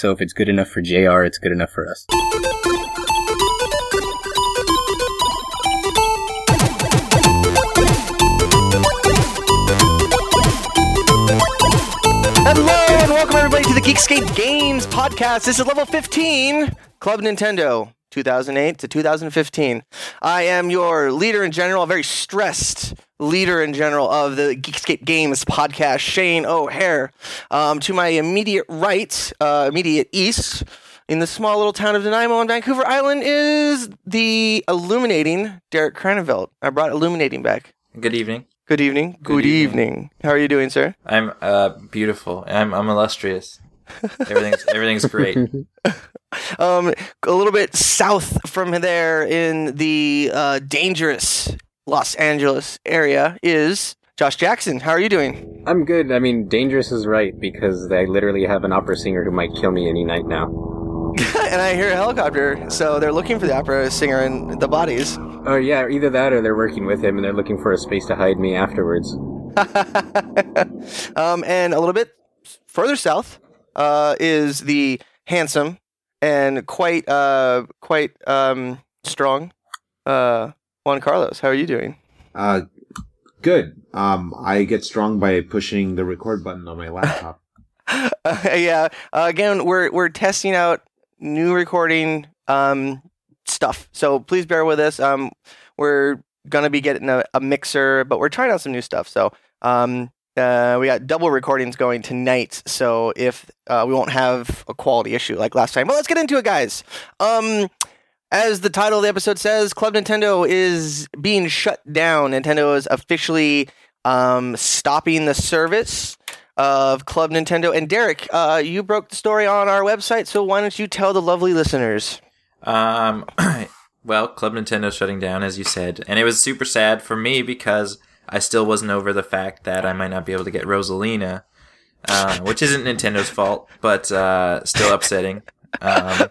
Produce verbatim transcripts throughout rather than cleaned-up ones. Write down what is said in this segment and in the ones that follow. so if it's good enough for J R, it's good enough for us. Hello and welcome everybody to the Geekscape Games podcast. This is level fifteen, Club Nintendo, two thousand eight to twenty fifteen. I am your leader in general, a very stressed leader in general of the Geekscape Games podcast, Shane O'Hare. Um, to my immediate right, uh, immediate east, in the small little town of Nanaimo on Vancouver Island is the illuminating Derek Krennevelt. I brought illuminating back. Good evening. Good evening. Good, Good evening. evening. How are you doing, sir? I'm uh, beautiful. I'm I'm illustrious. Everything's everything's great. Um, a little bit south from there in the uh, dangerous Los Angeles area is Josh Jackson. How are you doing? I'm good. I mean, dangerous is right because I literally have an opera singer who might kill me any night now. And I hear a helicopter, so they're looking for the opera singer and the bodies. Oh, yeah, either that or they're working with him and they're looking for a space to hide me afterwards. um, and a little bit further south uh, is the handsome and quite uh, quite um, strong uh, Juan Carlos. How are you doing? Uh, good. Um, I get strong by pushing the record button on my laptop. uh, yeah. Uh, again, we're we're testing out new recording um, stuff, so please bear with us. Um, we're gonna be getting a, a mixer, but we're trying out some new stuff. So um, uh, we got double recordings going tonight. So if uh, we won't have a quality issue like last time, but let's get into it, guys. Um, as the title of the episode says, Club Nintendo is being shut down. Nintendo is officially um, stopping the service of Club Nintendo. And Derek, uh, you broke the story on our website, so why don't you tell the lovely listeners? Um, well, Club Nintendo shutting down, as you said, and it was super sad for me because I still wasn't over the fact that I might not be able to get Rosalina, uh, which isn't Nintendo's fault, but uh, still upsetting. Um,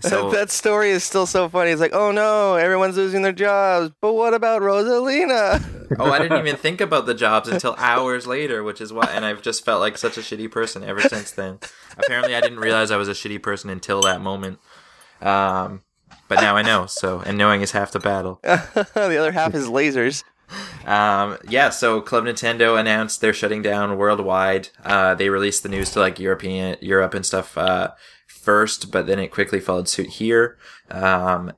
so that story is still so funny. It's like, oh no, everyone's losing their jobs, but what about Rosalina? Oh, I didn't even think about the jobs until hours later, which is why, and I've just felt like such a shitty person ever since then. Apparently, I didn't realize I was a shitty person until that moment. Um, but now I know, so, and knowing is half the battle. The other half is lasers. Um, yeah, so Club Nintendo announced they're shutting down worldwide. Uh, they released the news to, like, European, Europe and stuff uh, first, but then it quickly followed suit here. Um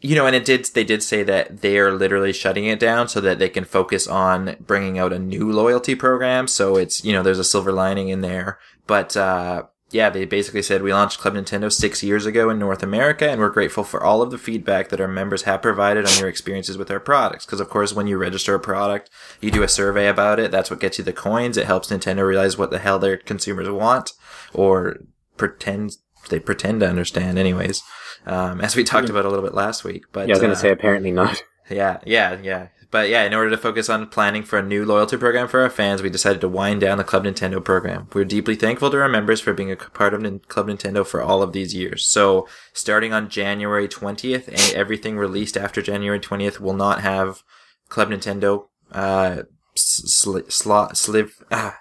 You know, and it did, they did say that they're literally shutting it down so that they can focus on bringing out a new loyalty program. So it's, you know, there's a silver lining in there. But, uh, yeah, they basically said we launched Club Nintendo six years ago in North America, and we're grateful for all of the feedback that our members have provided on your experiences with our products. Because, of course, when you register a product, you do a survey about it. That's what gets you the coins. It helps Nintendo realize what the hell their consumers want or pretend, they pretend to understand anyways. Um, as we talked about a little bit last week, but yeah, I was going to uh, say apparently not. Yeah, yeah, yeah. But yeah, in order to focus on planning for a new loyalty program for our fans, we decided to wind down the Club Nintendo program. We're deeply thankful to our members for being a part of Club Nintendo for all of these years. So starting on January twentieth, and everything released after January twentieth will not have Club Nintendo uh, sl- slot sliv. Ah.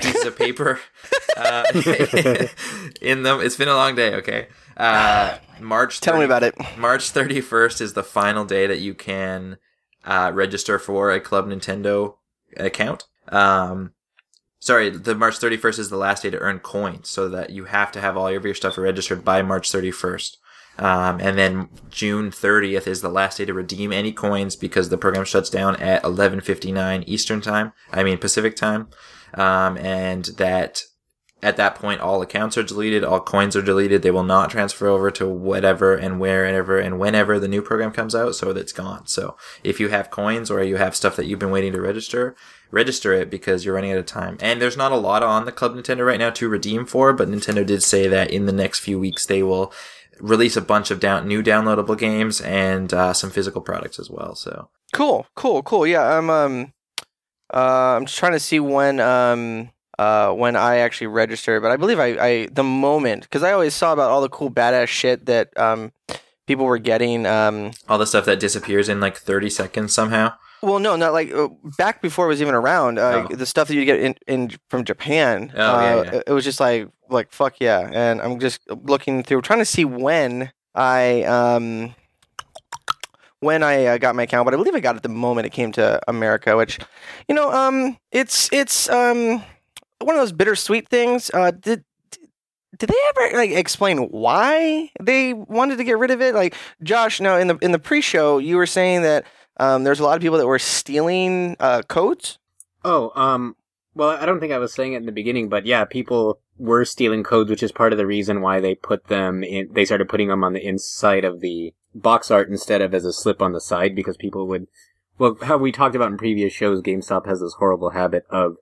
Piece of paper uh, in them. It's been a long day. Okay, uh, March. thirtieth, Tell me about it. March thirty-first is the final day that you can uh, register for a Club Nintendo account. Um, sorry, the March thirty-first is the last day to earn coins, so that you have to have all of your stuff registered by March thirty-first. Um, and then June thirtieth is the last day to redeem any coins because the program shuts down at eleven fifty-nine Eastern time. I mean Pacific time. Um, and that at that point, all accounts are deleted, all coins are deleted. They will not transfer over to whatever and wherever and whenever the new program comes out. So that's gone. So if you have coins or you have stuff that you've been waiting to register, register it because you're running out of time. And there's not a lot on the Club Nintendo right now to redeem for, but Nintendo did say that in the next few weeks, they will release a bunch of down new downloadable games and, uh, some physical products as well. So cool, cool, cool. Yeah. I'm, um, Uh, I'm just trying to see when um, uh, when I actually register, but I believe I, I the moment, because I always saw about all the cool badass shit that um, people were getting. Um, all the stuff that disappears in like thirty seconds somehow. Well, no, not like uh, back before it was even around. Uh, oh. The stuff that you get in, in from Japan, oh, uh, yeah, yeah. it was just like like fuck yeah. And I'm just looking through, trying to see when I um when I uh, got my account, but I believe I got it the moment it came to America. Which, you know, um, it's it's um one of those bittersweet things. Uh, did did they ever like explain why they wanted to get rid of it? Like Josh, no, in the in the pre-show, you were saying that. Um, there's a lot of people that were stealing uh, codes. Oh, um, well, I don't think I was saying it in the beginning, but yeah, people were stealing codes, which is part of the reason why they put them in. They started putting them on the inside of the box art instead of as a slip on the side, because people would. Well, how we talked about in previous shows, GameStop has this horrible habit of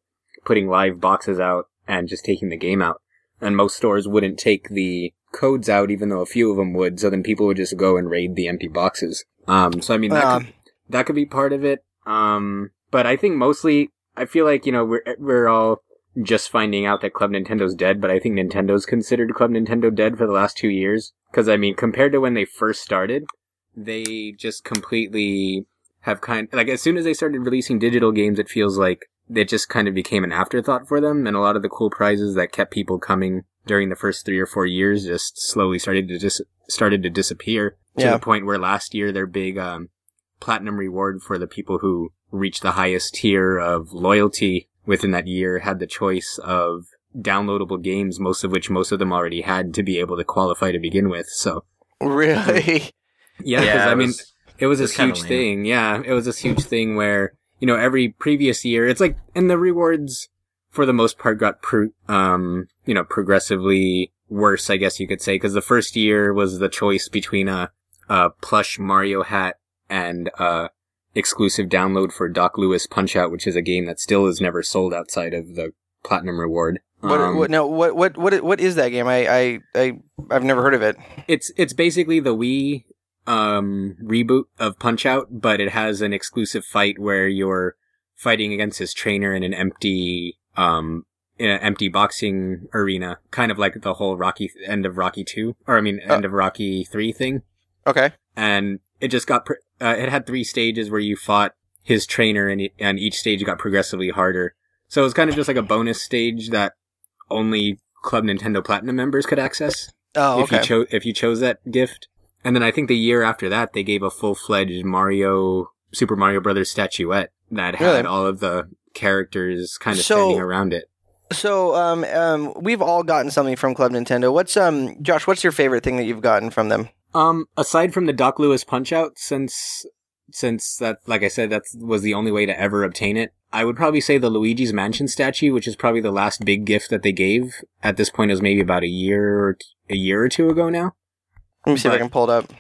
putting live boxes out and just taking the game out, and most stores wouldn't take the codes out, even though a few of them would. So then people would just go and raid the empty boxes. Um, so I mean that. Uh, could, That could be part of it, um, but I think mostly, I feel like, you know, we're we're all just finding out that Club Nintendo's dead, but I think Nintendo's considered Club Nintendo dead for the last two years, because, I mean, compared to when they first started, they just completely have kind of, like, as soon as they started releasing digital games, it feels like it just kind of became an afterthought for them, and a lot of the cool prizes that kept people coming during the first three or four years just slowly started to just started to disappear, to yeah. the point where last year their big, um, platinum reward for the people who reached the highest tier of loyalty within that year had the choice of downloadable games, most of which most of them already had to be able to qualify to begin with. So really, yeah, because yeah, I mean, was, it was this huge thing. Yeah, it was this huge thing where, you know, every previous year, it's like, and the rewards for the most part got pro- um you know progressively worse, I guess you could say, because the first year was the choice between a, a plush Mario hat and uh exclusive download for Doc Louis Punch-Out, which is a game that still is never sold outside of the platinum reward. What, um, what, no, what, what, what, what is that game? I, I, I, I've never heard of it. It's it's basically the Wii um reboot of Punch-Out, but it has an exclusive fight where you're fighting against his trainer in an empty um in an empty boxing arena, kind of like the whole Rocky end of Rocky two, or I mean end oh. of Rocky three thing. Okay, and it just got. Pr- Uh, it had three stages where you fought his trainer, and he, and each stage got progressively harder. So it was kind of just like a bonus stage that only Club Nintendo Platinum members could access. Oh, okay. If you chose if you chose that gift, and then I think the year after that they gave a full fledged Mario Super Mario Brothers statuette that had really? all of the characters kind of so, standing around it. So um um we've all gotten something from Club Nintendo. What's um Josh? What's your favorite thing that you've gotten from them? Um, aside from the Doc Louis Punch-Out, since, since that, like I said, that was the only way to ever obtain it, I would probably say the Luigi's Mansion statue, which is probably the last big gift that they gave. At this point, it was maybe about a year, or t- a year or two ago now. Let me see but, if I can pull it up.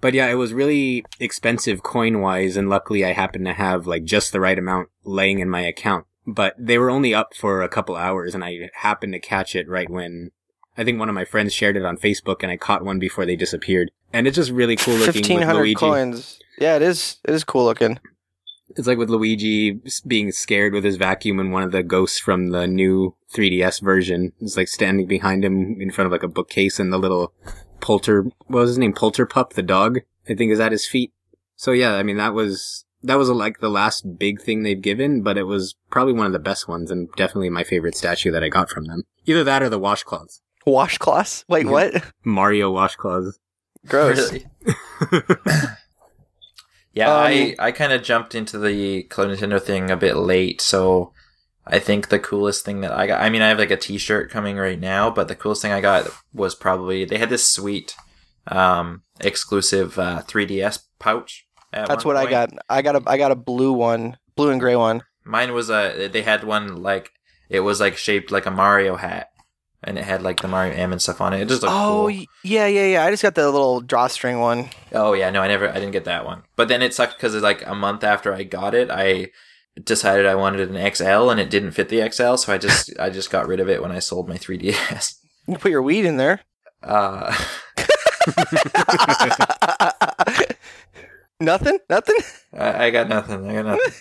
But yeah, it was really expensive coin-wise, and luckily I happened to have, like, just the right amount laying in my account. But they were only up for a couple hours, and I happened to catch it right when... I think one of my friends shared it on Facebook, and I caught one before they disappeared. And it's just really cool looking with Luigi. fifteen hundred coins. Yeah, it is. It is cool looking. It's like with Luigi being scared with his vacuum, and one of the ghosts from the new three D S version is like standing behind him in front of like a bookcase, and the little Polter, what was his name? Polterpup, the dog, I think is at his feet. So yeah, I mean, that was, that was like the last big thing they've given, but it was probably one of the best ones, and definitely my favorite statue that I got from them. Either that or the washcloths. Washcloths? Wait, yeah. What? Mario washcloths. Gross. Really? yeah, um, I, I kind of jumped into the Club Nintendo thing a bit late, so I think the coolest thing that I got... I mean, I have like a t-shirt coming right now, but the coolest thing I got was probably... They had this sweet um, exclusive uh, three D S pouch. That's what point. I got. I got a I got a blue one. Blue and gray one. Mine was a... They had one like... It was like shaped like a Mario hat. And it had like the Mario M and stuff on it. It just looked oh, cool. Oh, yeah, yeah, yeah. I just got the little drawstring one. Oh, yeah. No, I never, I didn't get that one. But then it sucked because it's like a month after I got it, I decided I wanted an X L and it didn't fit the X L. So I just, I just got rid of it when I sold my three D S. You put your weed in there. Uh. nothing? Nothing? I, I got nothing. I got nothing.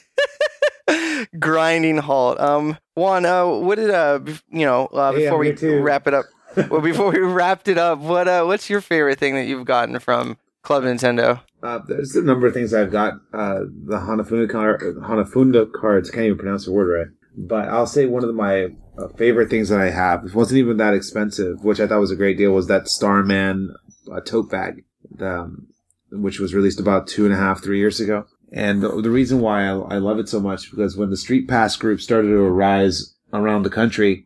Grinding halt. Um, Juan, uh, what did uh, you know? Uh, before yeah, we too. wrap it up, well, before we wrapped it up, what uh, what's your favorite thing that you've gotten from Club Nintendo? Uh, there's a number of things I've got. Uh, the Hanafunda, car- Hanafunda cards, I can't even pronounce the word right. But I'll say one of my uh, favorite things that I have, it wasn't even that expensive, which I thought was a great deal, was that Starman uh, tote bag, um, which was released about two and a half, three years ago. And the, the reason why I, I love it so much, because when the Street Pass group started to arise around the country,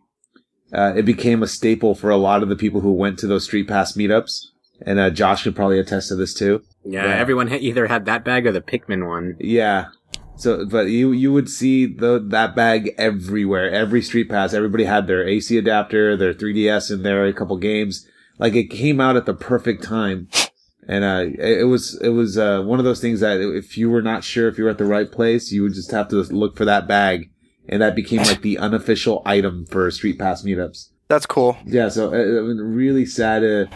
uh, it became a staple for a lot of the people who went to those Street Pass meetups. And uh, Josh could probably attest to this too. Yeah, yeah, everyone either had that bag or the Pikmin one. Yeah. So, but you you would see the, that bag everywhere. Every Street Pass, everybody had their A C adapter, their three D S in there, a couple games. Like, it came out at the perfect time, and uh, it, it was it was uh, one of those things that if you were not sure if you were at the right place, you would just have to look for that bag, and that became like the unofficial item for Street Pass meetups. That's cool. Yeah. So, I mean, really sad to.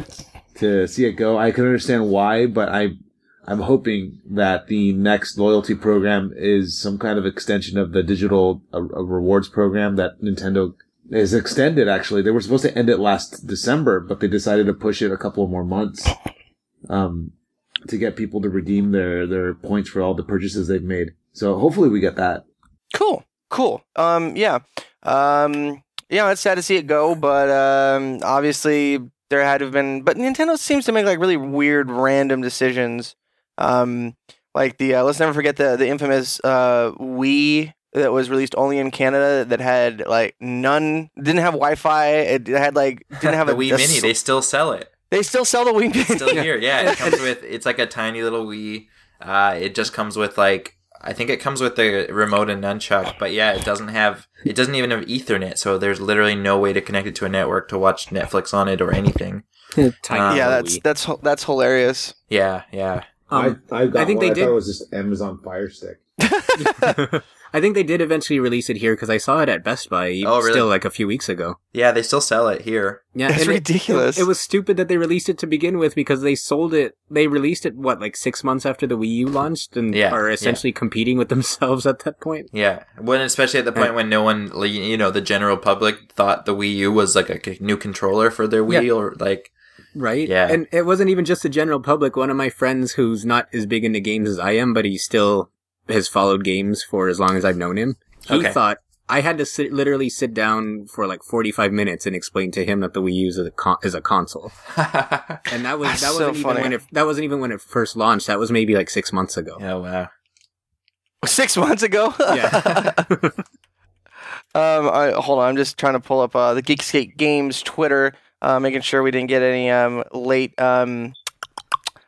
To see it go. I can understand why, but I, I'm hoping that the next loyalty program is some kind of extension of the digital uh, rewards program that Nintendo is extended, actually. They were supposed to end it last December, but they decided to push it a couple more months, um, to get people to redeem their, their points for all the purchases they've made. So hopefully we get that. Cool. Cool. Um, yeah. Um, yeah, it's sad to see it go, but, um, obviously, there had to have been, but Nintendo seems to make like really weird, random decisions. Um, like the uh, let's never forget the the infamous uh, Wii that was released only in Canada that had like none, didn't have Wi-Fi. It had like didn't have the a, Wii a, Mini. They still sell it. They still sell the Wii Mini. It's still here, yeah. It comes with it's like a tiny little Wii. Uh, it just comes with like I think it comes with the remote and nunchuck. But yeah, it doesn't have. It doesn't even have Ethernet, so there's literally no way to connect it to a network to watch Netflix on it or anything. um, yeah, that's that's that's hilarious. Yeah, yeah. Um, I, I, got I think one. they I did. Thought it was just Amazon Fire Stick. I think they did eventually release it here because I saw it at Best Buy. Oh, really? Still like a few weeks ago. Yeah, they still sell it here. Yeah, it's ridiculous. It, it was stupid that they released it to begin with because they sold it. They released it what like six months after the Wii U launched and yeah, are essentially yeah. competing with themselves at that point. Yeah, when especially at the point and, when no one, you know, the general public thought the Wii U was like a new controller for their Wii yeah. or like. Right? Yeah. And it wasn't even just the general public. One of my friends who's not as big into games as I am, but he still has followed games for as long as I've known him. He okay. thought I had to sit, literally sit down for like forty-five minutes and explain to him that the Wii U is a, con- is a console. And that was that so wasn't funny. even when it that wasn't even when it first launched. That was maybe like six months ago. Oh wow. Six months ago? Yeah. um I, hold on, I'm just trying to pull up uh, the Geekscape Games Twitter. Uh, making sure we didn't get any um, late um,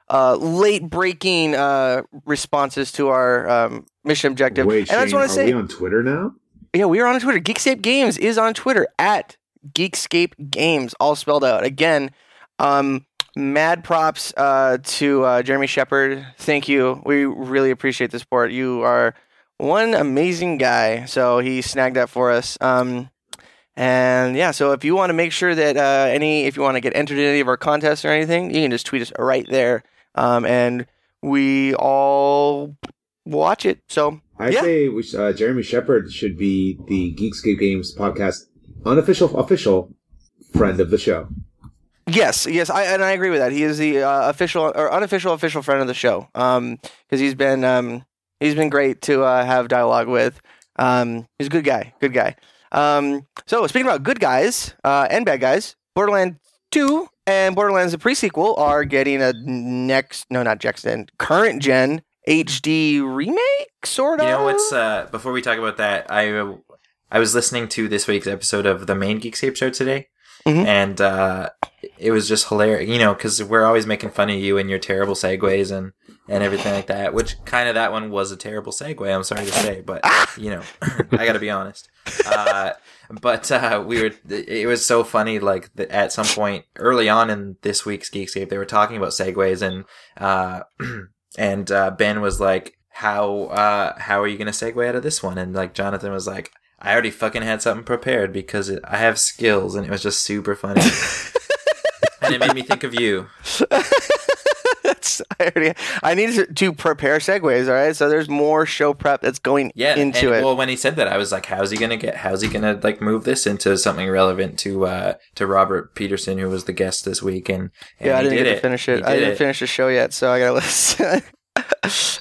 uh, late breaking uh, responses to our um, mission objective. Wait, and Shane, I just want to say, are we on Twitter now? Yeah, we are on Twitter. Geekscape Games is on Twitter at Geekscape Games, all spelled out. Again, um, mad props uh, to uh, Jeremy Shepard. Thank you. We really appreciate the support. You are one amazing guy. So he snagged that for us. Um, And yeah, so if you want to make sure that uh, any, if you want to get entered in any of our contests or anything, you can just tweet us right there. Um, and we all watch it. So I yeah. say we should, uh, Jeremy Shepard should be the Geekscape Games podcast unofficial, official friend of the show. Yes, yes, I and I agree with that. He is the uh, official or unofficial official friend of the show because um, he's been um, he's been great to uh, have dialogue with. Um, he's a good guy, good guy. Um, so speaking about good guys uh, and bad guys, Borderlands two and Borderlands the Pre-Sequel are getting a next, no, not Jackson, current gen H D remake, sort of. You know what's, uh, before we talk about that, I I was listening to this week's episode of the main Geekscape show today, mm-hmm. and uh, it was just hilarious, you know, because we're always making fun of you and your terrible segues and, and everything like that, which kind of that one was a terrible segue, I'm sorry to say, but, you know, I gotta be honest. uh, but uh, we were. It was so funny. Like the, at some point early on in this week's Geekscape, they were talking about segues, and uh, and uh, Ben was like, "How uh, how are you going to segue out of this one?" And like Jonathan was like, "I already fucking had something prepared because it, I have skills," and it was just super funny, and it made me think of you. That's, I, already, I needed to prepare segues, all right? So there's more show prep that's going yeah, into and, it. Well, when he said that, I was like, how's he going to get, how's he going to, like, move this into something relevant to uh, to Robert Peterson, who was the guest this week? And, and yeah, I didn't did get it. to finish it. I didn't it. finish the show yet, so I got to listen.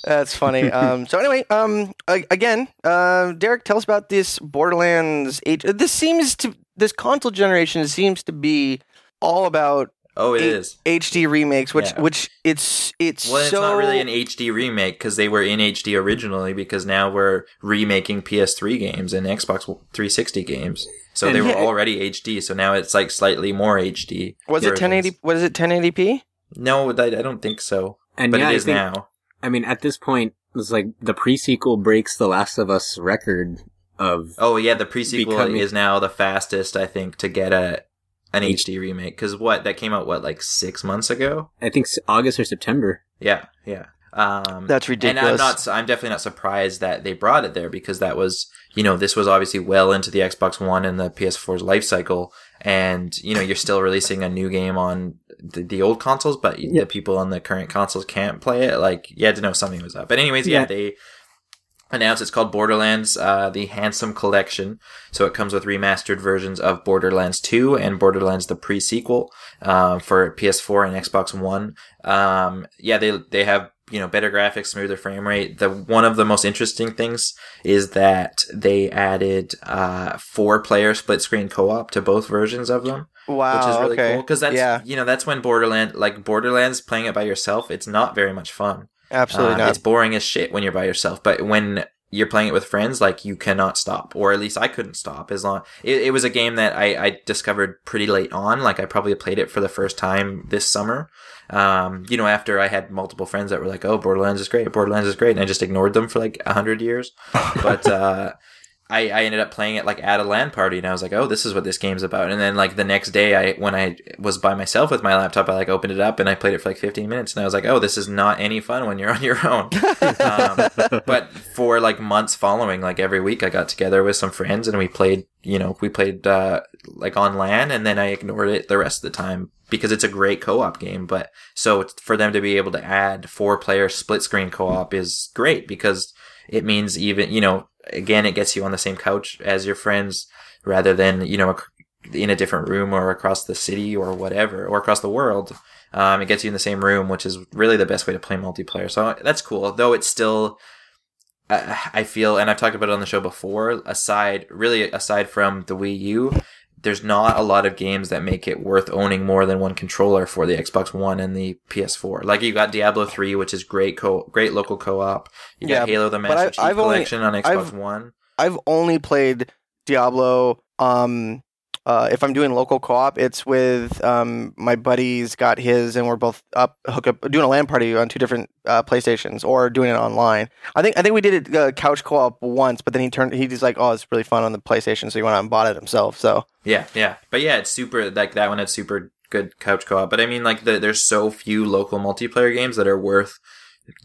That's funny. Um, so anyway, um, again, uh, Derek, tell us about this Borderlands eight. This seems to this console generation seems to be all about oh, it H- is H D remakes, which yeah. which it's it's well, it's so... not really an H D remake because they were in H D originally. Because now we're remaking P S three games and Xbox three sixty games, so and they yeah, were already it, H D. So now it's like slightly more H D. Was versions. It ten eighty? Was it ten eighty p? No, I, I don't think so. And but yeah, it is I think, now. I mean, at this point, it's like the pre-sequel breaks the Last of Us record of. Oh yeah, the pre-sequel becoming... is now the fastest I think to get a an H D remake because what that came out what like six months ago. I think August or September. Yeah, yeah. Um, That's ridiculous. And I'm not. I'm definitely not surprised that they brought it there because that was, you know, this was obviously well into the Xbox One and the P S four's life cycle. And, you know, you're still releasing a new game on the, the old consoles, but yep. the people on the current consoles can't play it. Like, you had to know something was up. But anyways, yeah, yeah they announced it's called Borderlands, uh, the Handsome Collection. So it comes with remastered versions of Borderlands two and Borderlands the Pre-Sequel uh, for P S four and Xbox One. Um, yeah, they they have, you know, better graphics, smoother frame rate. The one of the most interesting things is that they added uh four player split screen co-op to both versions of them. Wow, which is really okay. cool because that's yeah. you know that's when Borderlands like Borderlands playing it by yourself, it's not very much fun. Absolutely uh, not. It's boring as shit when you're by yourself, but when you're playing it with friends, like you cannot stop, or at least I couldn't stop as long. It, it was a game that I, I discovered pretty late on. Like I probably played it for the first time this summer. Um, you know, after I had multiple friends that were like, "Oh, Borderlands is great. Borderlands is great," and I just ignored them for like a hundred years. But uh, I, I ended up playing it like at a LAN party, and I was like, "Oh, this is what this game's about." And then like the next day, I when I was by myself with my laptop, I like opened it up and I played it for like fifteen minutes, and I was like, "Oh, this is not any fun when you're on your own." um, but for like months following, like every week, I got together with some friends and we played. You know, we played uh, like on LAN, and then I ignored it the rest of the time because it's a great co-op game. But so for them to be able to add four-player split-screen co-op is great because it means even you know. Again, it gets you on the same couch as your friends rather than, you know, in a different room or across the city or whatever, or across the world. Um, it gets you in the same room, which is really the best way to play multiplayer. So that's cool, though it's still, uh, I feel, and I've talked about it on the show before, aside, really aside from the Wii U, there's not a lot of games that make it worth owning more than one controller for the Xbox One and the P S four. Like you got Diablo three, which is great, co- great local co-op. You yeah, got Halo: The Master I, Chief I've Collection only, on Xbox I've, One. I've only played Diablo. Um, uh, if I'm doing local co-op, it's with um, my buddy's got his, and we're both up hook up doing a LAN party on two different uh, PlayStations, or doing it online. I think I think we did it uh, couch co-op once, but then he turned. He's like, "Oh, it's really fun on the PlayStation," so he went out and bought it himself. So. Yeah, yeah. But yeah, it's super, like that one, it's super good couch co-op. But I mean, like, the, there's so few local multiplayer games that are worth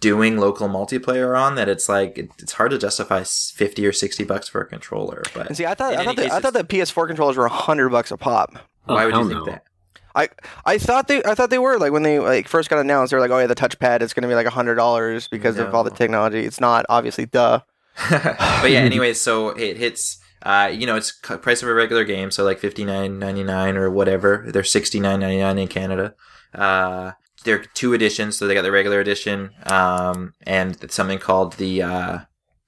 doing local multiplayer on that it's like, it, it's hard to justify fifty or sixty bucks for a controller. But and see, I thought I thought, the, I thought the P S four controllers were one hundred bucks a pop. Oh, why would you think no. that? I, I thought they I thought they were, like, when they like first got announced, they were like, oh yeah, the touchpad is going to be like one hundred dollars because no. of all the technology. It's not, obviously, duh. But yeah, anyway, so it hits... Uh, you know, it's price of a regular game, so like fifty-nine ninety-nine or whatever. They're sixty-nine ninety-nine in Canada. Uh, there are two editions, so they got the regular edition, um, and it's something called the, uh,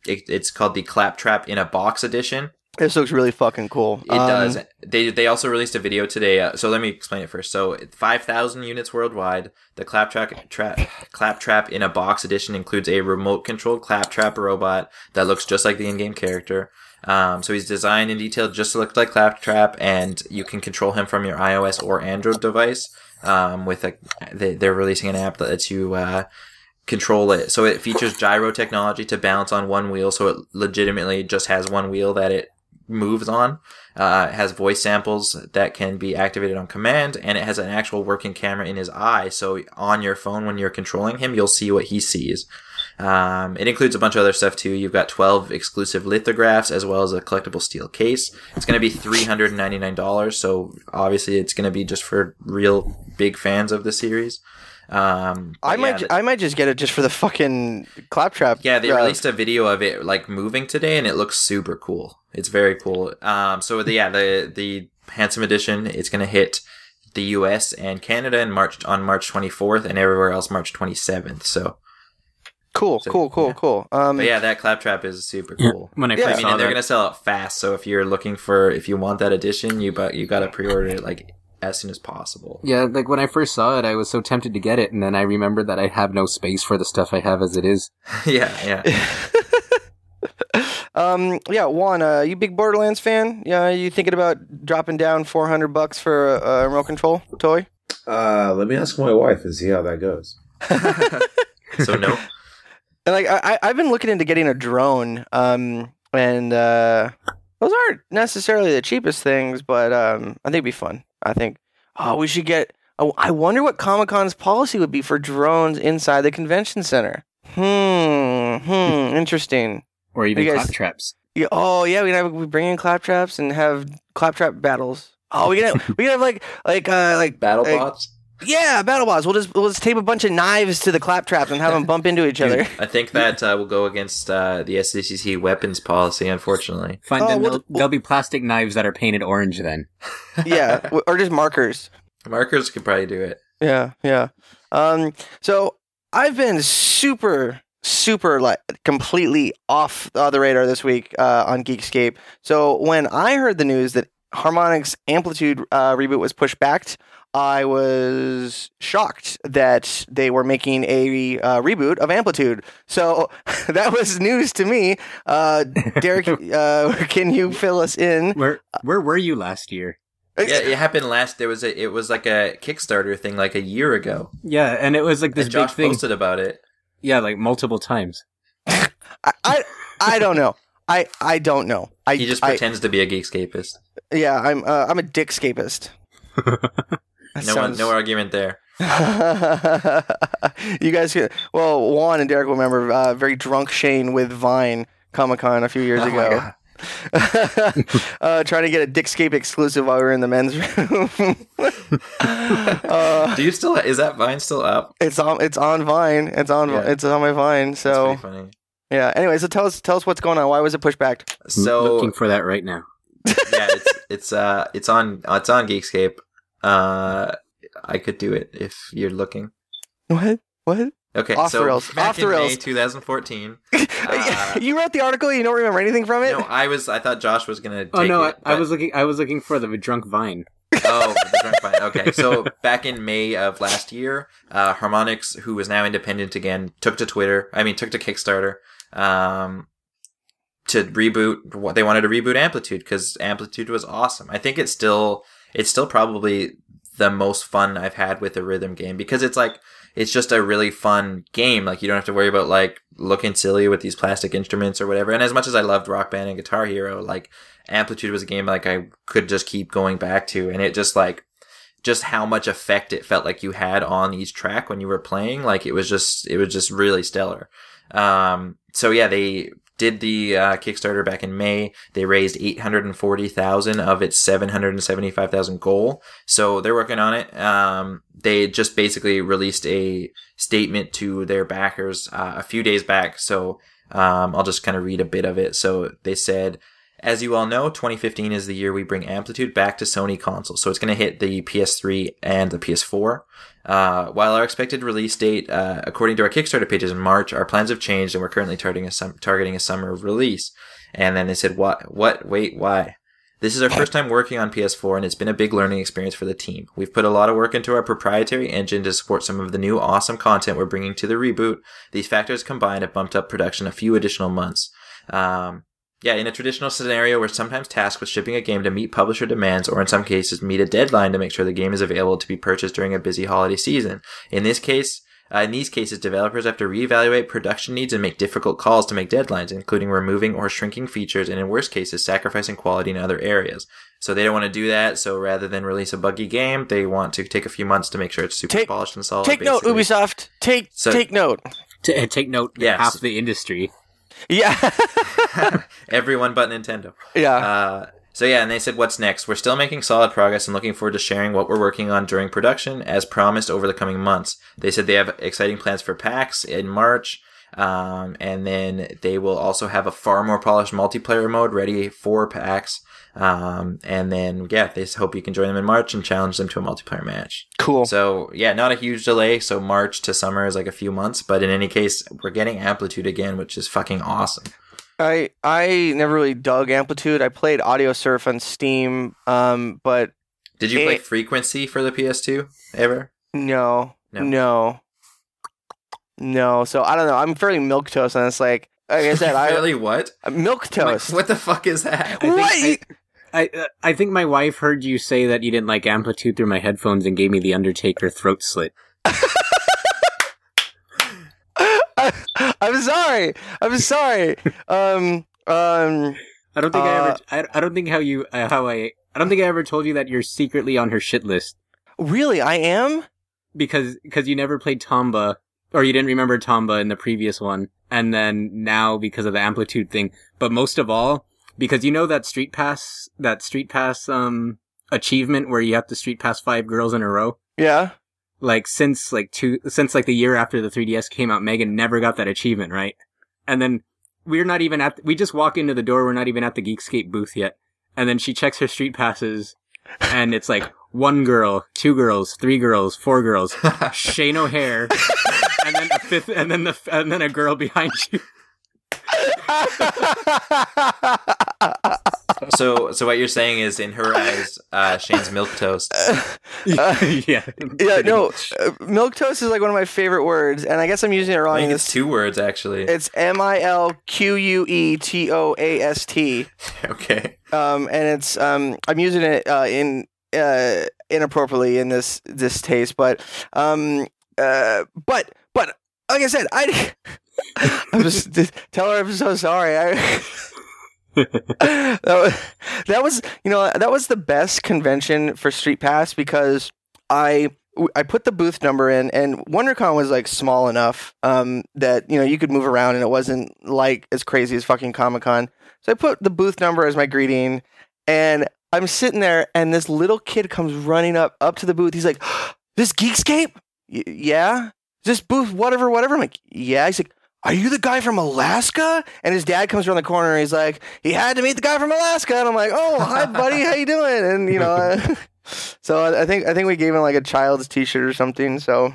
it, it's called the Claptrap in a Box edition. This looks really fucking cool. It um, does. They they also released a video today. Uh, so let me explain it first. So five thousand units worldwide. The Claptrap tra- Claptrap in a Box edition includes a remote-controlled Claptrap robot that looks just like the in-game character. Um, so he's designed and detailed just to look like Claptrap, and you can control him from your iOS or Android device. Um, with a, they, they're releasing an app that lets you, uh, control it. So it features gyro technology to balance on one wheel. So it legitimately just has one wheel that it moves on. Uh, it has voice samples that can be activated on command, and it has an actual working camera in his eye. So on your phone, when you're controlling him, you'll see what he sees. Um, it includes a bunch of other stuff too. You've got twelve exclusive lithographs as well as a collectible steel case. It's going to be three hundred ninety-nine dollars. So obviously it's going to be just for real big fans of the series. Um, I might, yeah, ju- I might just get it just for the fucking Claptrap. Yeah. They uh, released a video of it like moving today, and it looks super cool. It's very cool. Um, so the, yeah, the, the Handsome Edition, it's going to hit the U S and Canada in March on March twenty-fourth and everywhere else March twenty-seventh. So. Cool, so, cool, cool, yeah. cool. Um, but yeah, that Claptrap is super cool. Yeah. When I, yeah. I mean, and they're gonna sell it fast. So if you're looking for, if you want that edition, you but you gotta pre-order it like as soon as possible. Yeah, like when I first saw it, I was so tempted to get it, and then I remembered that I have no space for the stuff I have as it is. yeah, yeah. um, yeah, Juan, uh, you big Borderlands fan? Yeah, you thinking about dropping down four hundred bucks for a, a remote control toy? Uh, let me ask my wife and see how that goes. So no. And like I, I've been looking into getting a drone, um, and uh, those aren't necessarily the cheapest things, but um, I think it'd be fun. I think, oh, we should get. Oh, I wonder what Comic-Con's policy would be for drones inside the convention center. Hmm, hmm, interesting. Or even guys, claptraps. Yeah, oh yeah, we can have we bring in claptraps and have claptrap battles. Oh, we can have, we can have like like uh, like battle like, bots. Yeah, battle bots. We'll just, we'll just tape a bunch of knives to the claptraps and have them bump into each other. I think that uh, will go against uh, the S D C C weapons policy, unfortunately. Fine, oh, then we'll, they'll, we'll, there'll be plastic knives that are painted orange then. Yeah, or just markers. Markers could probably do it. Yeah, yeah. Um, so I've been super, super like completely off the radar this week uh, on Geekscape. So when I heard the news that Harmonix Amplitude uh, reboot was pushed back, I was shocked that they were making a uh, reboot of Amplitude. So that was news to me. Uh, Derek, uh, can you fill us in? Where where were you last year? Yeah, it happened last. There was a. It was like a Kickstarter thing, like a year ago. Yeah, and it was like this and Josh big thing. Posted about it. Yeah, like multiple times. I, I I don't know. I I don't know. I, he just pretends I, to be a Geekscapist. Yeah, I'm. Uh, I'm a Dickscapist. That no sounds... one, no argument there. You guys, well, Juan and Derek will remember uh, very drunk Shane with Vine Comic-Con a few years oh ago. uh, trying to get a Dickscape exclusive while we were in the men's room. uh, Do you still? Is that Vine still up? It's on. It's on Vine. It's on. Yeah. It's on my Vine. So that's pretty funny. Yeah. Anyway, so tell us, tell us what's going on. Why was it pushed back? So looking for that right now. Yeah, it's it's uh it's on it's on Geekscape. Uh, I could do it if you're looking. What? What? Okay, off so the rails. Back off in the rails. May twenty fourteen. Uh, you wrote the article. You don't remember anything from it. No, I was. I thought Josh was gonna. Take oh no, it, I, I was looking. I was looking for the drunk vine. Oh, the drunk vine. Okay, so back in May of last year, uh, Harmonix, who is now independent again, took to Twitter. I mean, took to Kickstarter. Um. To reboot what they wanted to reboot Amplitude because Amplitude was awesome. I think it's still it's still probably the most fun I've had with a rhythm game because it's like it's just a really fun game. Like you don't have to worry about like looking silly with these plastic instruments or whatever. And as much as I loved Rock Band and Guitar Hero, like Amplitude was a game like I could just keep going back to, and it just like just how much effect it felt like you had on each track when you were playing. Like it was just it was just really stellar. Um, so yeah, they. Did the uh, Kickstarter back in May. They raised eight hundred forty thousand of its seven hundred seventy-five thousand goal. So they're working on it. Um, they just basically released a statement to their backers uh, a few days back. So um, I'll just kind of read a bit of it. So they said, as you all know, twenty fifteen is the year we bring Amplitude back to Sony consoles. So it's going to hit the P S three and the P S four. Uh, while our expected release date, uh, according to our Kickstarter page, is in March, our plans have changed and we're currently targeting a, sum- targeting a summer release. And then they said, what, what, wait, why? This is our first time working on P S four and it's been a big learning experience for the team. We've put a lot of work into our proprietary engine to support some of the new awesome content we're bringing to the reboot. These factors combined have bumped up production a few additional months. Um, Yeah, in a traditional scenario, we're sometimes tasked with shipping a game to meet publisher demands or in some cases meet a deadline to make sure the game is available to be purchased during a busy holiday season. In this case, uh, in these cases, developers have to reevaluate production needs and make difficult calls to make deadlines, including removing or shrinking features and in worse cases, sacrificing quality in other areas. So they don't want to do that, so rather than release a buggy game, they want to take a few months to make sure it's super take, polished and solid. Take basically. Note, Ubisoft! Take so, take note! T- take note, yes. Half the industry. Yeah. Everyone but Nintendo. Yeah. Uh, so yeah, and they said, what's next? We're still making solid progress and looking forward to sharing what we're working on during production as promised over the coming months. They said they have exciting plans for PAX in March. Um, and then they will also have a far more polished multiplayer mode ready for PAX. Um, and then, yeah, they hope you can join them in March and challenge them to a multiplayer match. Cool. So, yeah, not a huge delay. So March to summer is like a few months. But in any case, we're getting Amplitude again, which is fucking awesome. I I never really dug Amplitude. I played Audio Surf on Steam, um, but... Did you it, play Frequency for the P S two ever? No. No. No. No. So, I don't know. I'm fairly milquetoast, and it's like... Like I said, fairly I... what? Milquetoast. Like, what the fuck is that? I what? Think I... I uh, I think my wife heard you say that you didn't like Amplitude through my headphones and gave me the Undertaker throat slit. I, I'm sorry. I'm sorry. Um. Um. I don't think uh, I ever. I, I don't think how you uh, how I. I don't think I ever told you that you're secretly on her shit list. Really, I am. Because because you never played Tomba, or you didn't remember Tomba in the previous one, and then now because of the Amplitude thing. But most of all. Because you know that Street Pass, that Street Pass um achievement where you have to Street Pass five girls in a row? Yeah. Like since like two since like the year after the three D S came out, Megan never got that achievement, right? And then we're not even at we just walk into the door, we're not even at the Geekscape booth yet. And then she checks her Street Passes and it's like one girl, two girls, three girls, four girls, Shane O'Hare, and then a fifth and then the and then a girl behind you. so, so what you're saying is, in her eyes, uh, Shane's milquetoast. Uh, yeah, yeah. No, uh, milquetoast is like one of my favorite words, and I guess I'm using it wrong. I think it's two words actually. It's M I L Q U E T O A S T. Okay. Um, and it's um, I'm using it uh, in uh inappropriately in this this taste, but um, uh, but but like I said, I. I'm just, just tell her I'm so sorry. I, that, was, that was, you know, that was the best convention for Street Pass because I I put the booth number in, and WonderCon was like small enough um, that you know you could move around, and it wasn't like as crazy as fucking Comic-Con. So I put the booth number as my greeting, and I'm sitting there, and this little kid comes running up up to the booth. He's like, "This Geekscape? Y- yeah, this booth? Whatever, whatever." I'm like, "Yeah." He's like, "Are you the guy from Alaska?" And his dad comes around the corner, and he's like, "He had to meet the guy from Alaska." And I'm like, "Oh, hi, buddy. How you doing?" And, you know, uh, so I think I think we gave him, like, a child's T-shirt or something. So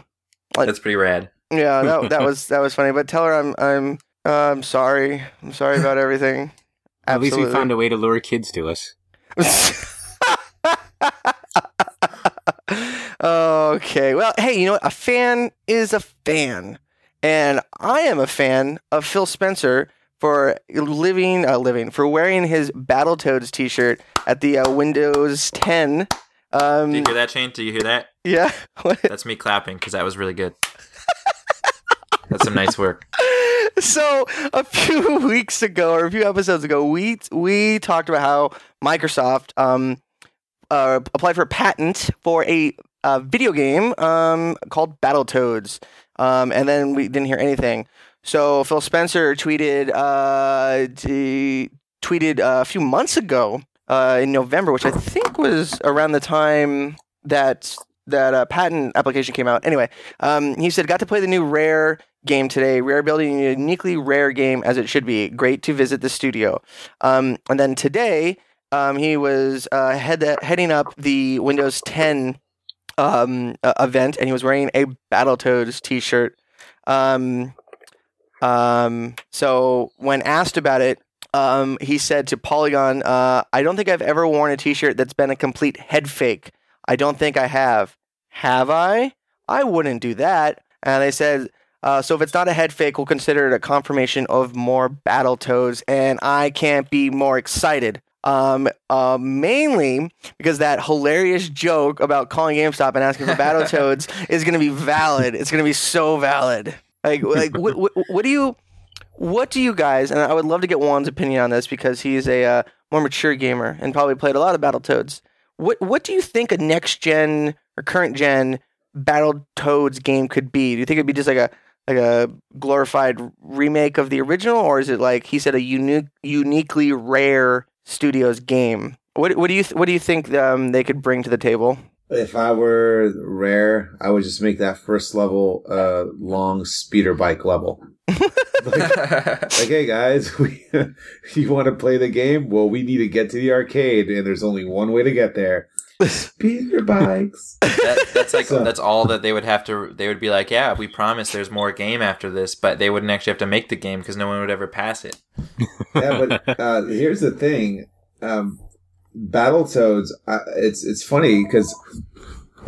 like, that's pretty rad. Yeah, that that was that was funny. But tell her I'm I'm uh, I'm sorry. I'm sorry about everything. At least we found a way to lure kids to us. Okay. Well, hey, you know what? A fan is a fan. And I am a fan of Phil Spencer for living, uh, living for wearing his Battletoads T-shirt at the uh, Windows ten. Um, Did you hear that, Shane? Did you hear that? Yeah. What? That's me clapping because that was really good. That's some nice work. So a few weeks ago, or a few episodes ago, we we talked about how Microsoft um, uh, applied for a patent for a uh, video game um, called Battletoads. Um, and then we didn't hear anything. So Phil Spencer tweeted uh, t- tweeted uh, a few months ago uh, in November, which I think was around the time that that uh, patent application came out. Anyway, um, he said, "Got to play the new Rare game today. Rare building a uniquely Rare game as it should be. Great to visit the studio." Um, and then today um, he was uh, head the, heading up the Windows ten. Um, uh, event, and he was wearing a Battletoads T-shirt. Um, um, so when asked about it, um, he said to Polygon, uh, "I don't think I've ever worn a T-shirt that's been a complete head fake. I don't think I have. Have I? I wouldn't do that." And they said, uh, "So if it's not a head fake, we'll consider it a confirmation of more Battletoads." And I can't be more excited. Um, uh, mainly because that hilarious joke about calling GameStop and asking for Battletoads is going to be valid. It's going to be so valid. Like, like, what, what, what do you, what do you guys? And I would love to get Juan's opinion on this because he's a uh, more mature gamer and probably played a lot of Battletoads. What, what do you think a next gen or current gen Battletoads game could be? Do you think it'd be just like a like a glorified remake of the original, or is it like he said, a unique, uniquely Rare Studios game? What what do you th- what do you think um, they could bring to the table? If I were Rare, I would just make that first level uh long speeder bike level. like, like, hey guys, we, you want to play the game? Well, we need to get to the arcade, and there's only one way to get there. Speeder bikes. That, that's like so, that's all that they would have to. They would be like, yeah, we promise there's more game after this, but they wouldn't actually have to make the game because no one would ever pass it. Yeah, but uh, here's the thing. Um, Battletoads, uh, it's it's funny because,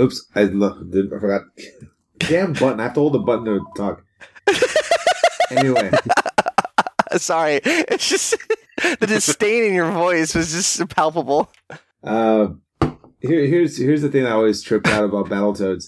oops, I, love, I forgot. Damn button! I have to hold the button to talk. Anyway, sorry, it's just the disdain in your voice was just palpable. Uh, here, here's here's the thing I always tripped out about Battletoads.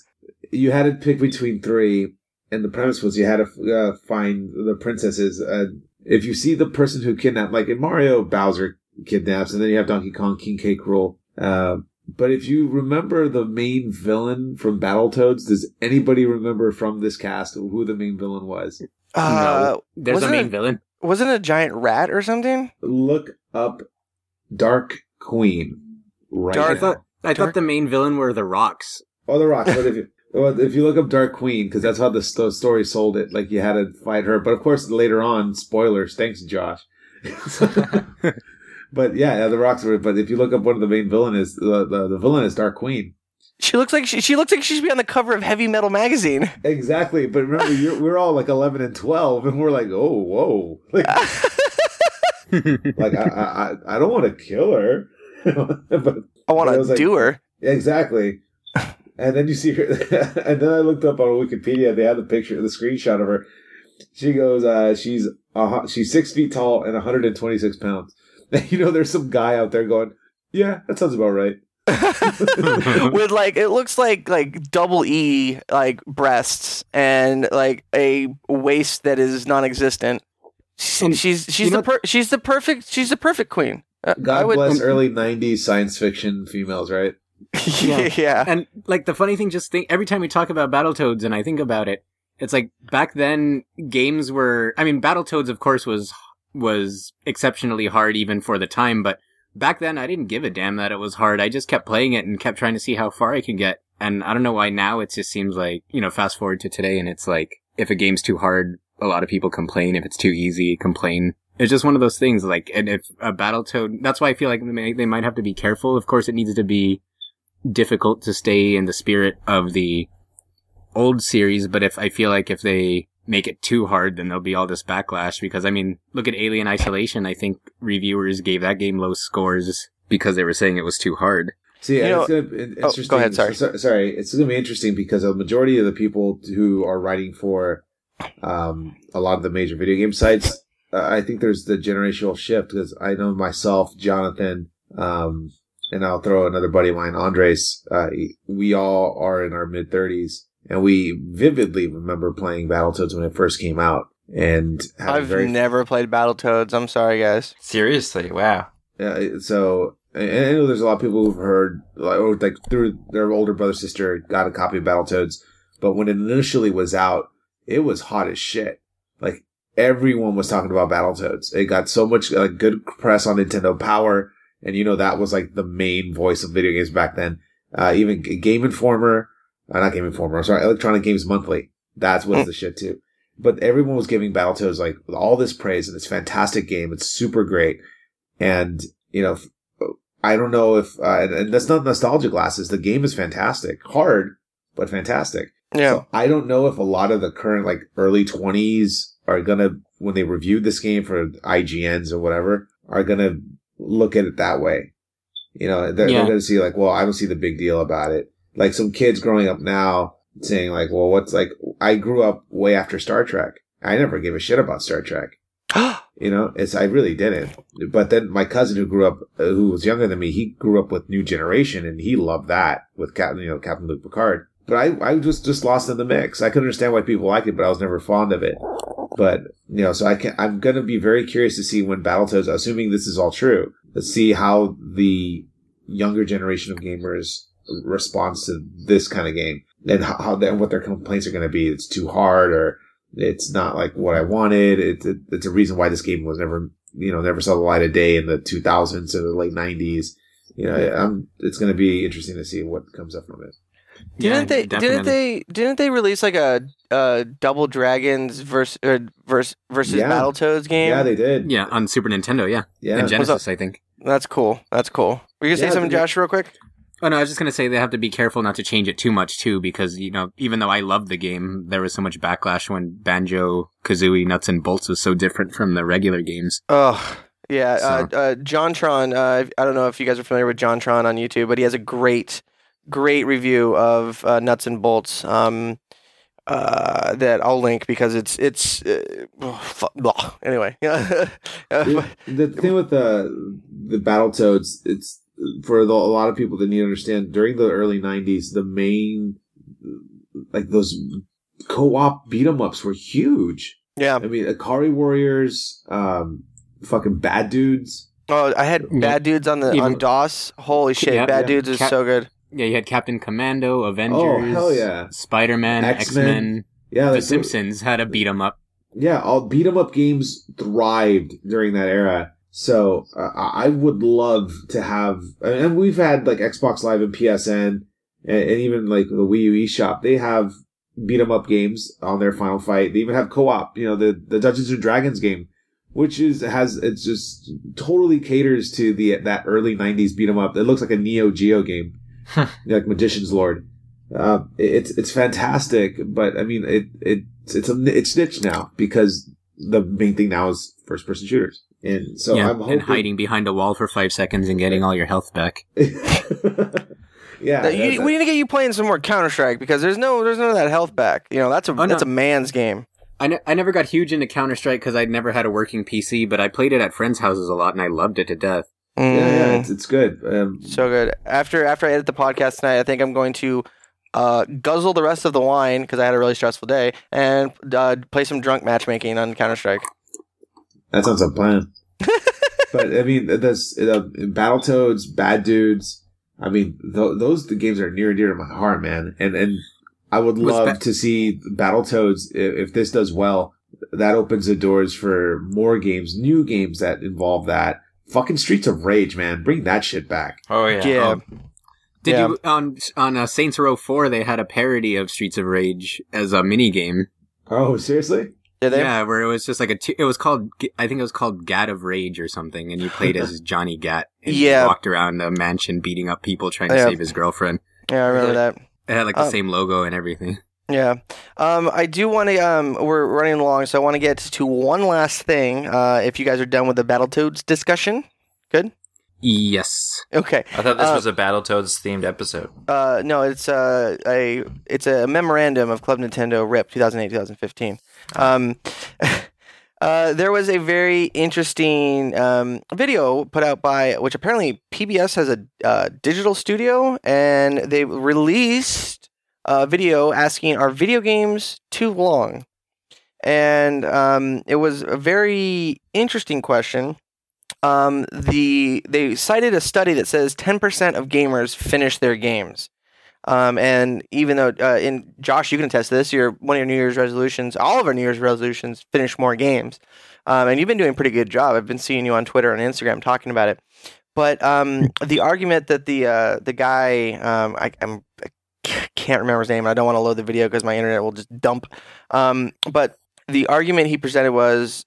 You had to pick between three, and the premise was you had to uh, find the princesses. Uh, if you see the person who kidnapped, like in Mario, Bowser kidnaps, and then you have Donkey Kong, King K. Rool. Uh, but if you remember the main villain from Battletoads, does anybody remember from this cast who the main villain was? Uh, no. There's a main a, villain. Was it a giant rat or something? Look up Dark Queen. Right. Dark, I, thought, I Dark? thought the main villain were the rocks. Oh, the rocks. But if you well, if you look up Dark Queen, because that's how the st- story sold it. Like you had to fight her, but of course later on, spoilers. Thanks, Josh. But yeah, yeah, the rocks were. But if you look up one of the main villain is the the, the villain is Dark Queen. She looks like she, she looks like she should be on the cover of Heavy Metal magazine. Exactly, but remember, you're, we're all like eleven and twelve, and we're like, oh, whoa, like, like I, I, I don't want to kill her, but I want to like, do her. Exactly, and then you see her, and then I looked up on Wikipedia. They had the picture, the screenshot of her. She goes, uh, she's uh, she's six feet tall and one hundred and twenty six pounds. And you know, there's some guy out there going, yeah, that sounds about right. With like it looks like like double E like breasts and like a waist that is non-existent. She, she's she's the know, per, she's the perfect she's the perfect queen. Uh, God would, bless um, early nineties science fiction females, right? Yeah. Yeah. And like the funny thing, just think every time we talk about Battletoads and I think about it, it's like back then games were. I mean, Battletoads of course was was exceptionally hard even for the time, but. Back then, I didn't give a damn that it was hard. I just kept playing it and kept trying to see how far I can get. And I don't know why now it just seems like, you know, fast forward to today and it's like, if a game's too hard, a lot of people complain. If it's too easy, complain. It's just one of those things, like, and if a Battletoad, that's why I feel like they might have to be careful. Of course, it needs to be difficult to stay in the spirit of the old series, but if I feel like if they make it too hard, then there'll be all this backlash because, I mean, look at Alien Isolation. I think reviewers gave that game low scores because they were saying it was too hard. See, you know, it's gonna be interesting. Oh, go ahead, sorry. So, sorry, it's going to be interesting because a majority of the people who are writing for um, a lot of the major video game sites, uh, I think there's the generational shift because I know myself, Jonathan, um, and I'll throw another buddy of mine, Andres, uh, we all are in our mid-thirties. And we vividly remember playing Battletoads when it first came out. And I've very... never played Battletoads. I'm sorry, guys. Seriously, wow. Yeah. So, and I know there's a lot of people who've heard, like, oh, like through their older brother, sister, got a copy of Battletoads. But when it initially was out, it was hot as shit. Like everyone was talking about Battletoads. It got so much like good press on Nintendo Power, and you know that was like the main voice of video games back then. Uh, even Game Informer. Uh, not Game Informer, I'm sorry, Electronic Games Monthly. That's what's the shit, too. But everyone was giving Battletoads, like, all this praise, and it's a fantastic game. It's super great. And, you know, I don't know if... Uh, and, and that's not nostalgia glasses. The game is fantastic. Hard, but fantastic. Yeah. So I don't know if a lot of the current, like, early twenties are gonna... When they reviewed this game for I G Ns or whatever, are gonna look at it that way. You know, they're, yeah. they're gonna see, like, well, I don't see the big deal about it. Like some kids growing up now saying like, well, what's like, I grew up way after Star Trek. I never gave a shit about Star Trek. You know, it's, I really didn't. But then my cousin who grew up, uh, who was younger than me, he grew up with New Generation and he loved that with Captain, you know, Captain Luke Picard. But I, I was just lost in the mix. I could understand why people liked it, but I was never fond of it. But, you know, so I can, I'm going to be very curious to see when Battletoads, assuming this is all true, to see how the younger generation of gamers response to this kind of game and how, how that what their complaints are going to be. It's too hard or it's not like what I wanted. It's it, it's a reason why this game was never, you know, never saw the light of day in the two thousands or the late nineties. you know, I'm, it's going to be interesting to see what comes up from it. Didn't yeah, they? Definitely. Didn't they? Didn't they release like a, a Double Dragons versus uh, versus, versus yeah. Battletoads game? Yeah, they did. Yeah, on Super Nintendo. Yeah, yeah. And Genesis, I think. That's cool. That's cool. Were you gonna yeah, say something, Josh, real quick? Oh no, I was just gonna say they have to be careful not to change it too much too, because you know, even though I love the game, there was so much backlash when Banjo Kazooie Nuts and Bolts was so different from the regular games. Oh. Yeah, so. uh, uh, JonTron, uh, I don't know if you guys are familiar with JonTron on YouTube, but he has a great, great review of uh, Nuts and Bolts um, uh, that I'll link because it's, it's uh, blah. Anyway. the, the thing with the, the Battletoads, it's for the, a lot of people that need to understand, during the early nineties, the main, like those co-op beat-em-ups were huge. Yeah. I mean, Ikari Warriors, um, fucking Bad Dudes. Oh, I had Bad Dudes on the Even, on DOS. Holy shit, yeah, Bad yeah. Dudes is Cap- so good. Yeah, you had Captain Commando, Avengers, oh, hell yeah. Spider-Man, X-Men. X-Men. Yeah, the like, Simpsons had a beat 'em up. Yeah, all beat 'em up games thrived during that era. So uh, I would love to have, and we've had like Xbox Live and P S N, and, and even like the Wii U eShop. They have beat 'em up games on their Final Fight. They even have co-op. You know, the the Dungeons and Dragons game. Which is has it's just totally caters to the that early nineties beat 'em up. It looks like a Neo Geo game, like Magician's Lord. Uh, it's it's fantastic, but I mean it it it's a, it's niche now because the main thing now is first person shooters, and so yeah, I'm hoping... and hiding behind a wall for five seconds and getting all your health back. Yeah, that, you, that, we need to get you playing some more Counter-Strike because there's no there's none of that health back. You know that's a oh, that's no. a man's game. I, ne- I never got huge into Counter-Strike because I'd never had a working P C, but I played it at friends' houses a lot, and I loved it to death. Mm. Yeah, yeah, it's, it's good. Um, so good. After after I edit the podcast tonight, I think I'm going to uh, guzzle the rest of the wine, because I had a really stressful day, and uh, play some drunk matchmaking on Counter-Strike. That sounds like a plan. But, I mean, this, uh, Battletoads, Bad Dudes, I mean, th- those the games are near and dear to my heart, man. And... and I would love ba- to see Battletoads, if, if this does well, that opens the doors for more games, new games that involve that. Fucking Streets of Rage, man. Bring that shit back. Oh, yeah. yeah. Um, did yeah. you, on on uh, Saints Row four, they had a parody of Streets of Rage as a minigame. Oh, seriously? Did they? Yeah, where it was just like a, t- it was called, I think it was called Gat of Rage or something, and you played as Johnny Gat, and yeah. walked around a mansion beating up people trying to yeah. save his girlfriend. Yeah, I remember that. It had like the um, same logo and everything. Yeah. Um, I do want to, um, we're running along, so I want to get to one last thing. Uh, if you guys are done with the Battletoads discussion. Good? Yes. Okay. I thought this uh, was a Battletoads themed episode. Uh, no, it's uh, a it's a memorandum of Club Nintendo R I P two thousand eight to two thousand fifteen. Um, uh, there was a very interesting um, video put out by, which apparently P B S has a uh, digital studio, and they released a video asking, are video games too long? And um, it was a very interesting question. Um, the they cited a study that says ten percent of gamers finish their games. Um, and even though, uh, in Josh, you can attest to this, your, one of your New Year's resolutions, all of our New Year's resolutions, finish more games. Um, and you've been doing a pretty good job. I've been seeing you on Twitter and Instagram talking about it. But um, the argument that the uh, the guy, um, I, I'm, I can't remember his name. I don't want to load the video because my internet will just dump. Um, but the argument he presented was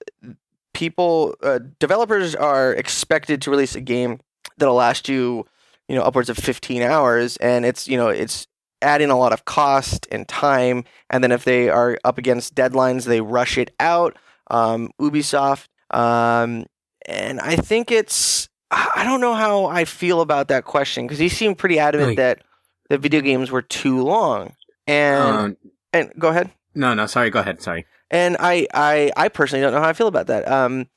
people, uh, developers are expected to release a game that'll last you, you know, upwards of fifteen hours, and it's, you know, it's adding a lot of cost and time. And then if they are up against deadlines, they rush it out. Um, Ubisoft, um, and I think it's, I don't know how I feel about that question, because he seemed pretty adamant like, that the video games were too long. And um, and go ahead. No, no, sorry. Go ahead. Sorry. And I, I, I personally don't know how I feel about that. Um,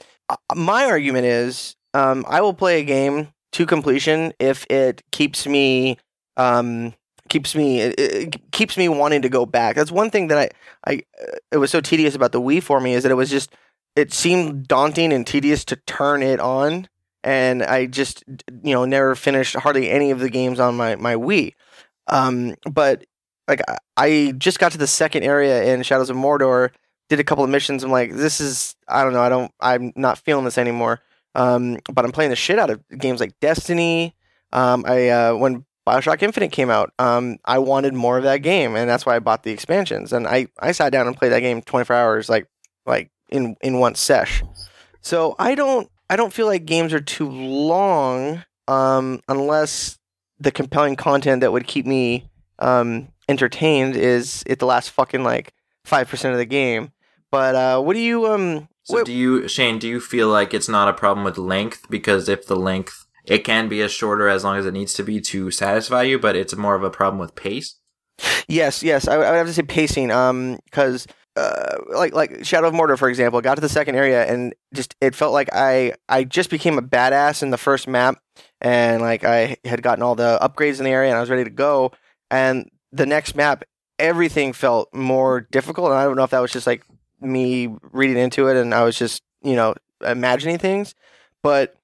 my argument is, um, I will play a game to completion if it keeps me, um, keeps me, it, it keeps me wanting to go back. That's one thing that I, I, it was so tedious about the Wii for me, is that it was just, it seemed daunting and tedious to turn it on. And I just, you know, never finished hardly any of the games on my, my Wii. Um, but, like, I just got to the second area in Shadows of Mordor, did a couple of missions. I'm like, this is, I don't know, I don't, I'm not feeling this anymore. Um, but I'm playing the shit out of games like Destiny, Um, I uh, when Bioshock Infinite came out, um, I wanted more of that game, and that's why I bought the expansions. And I, I sat down and played that game twenty-four hours, like like in in one sesh. So I don't I don't feel like games are too long, um, unless the compelling content that would keep me um, entertained is at the last fucking like five percent of the game. But uh, what do you um? So what, do you, Shane? Do you feel like it's not a problem with length? Because if the length, it can be as shorter as long as it needs to be to satisfy you, but it's more of a problem with pace. Yes, yes, I would have to say pacing. Um, because uh, like like Shadow of Mordor, for example, got to the second area and just it felt like I I just became a badass in the first map, and like I had gotten all the upgrades in the area and I was ready to go. And the next map, everything felt more difficult, and I don't know if that was just like me reading into it, and I was just you know imagining things, but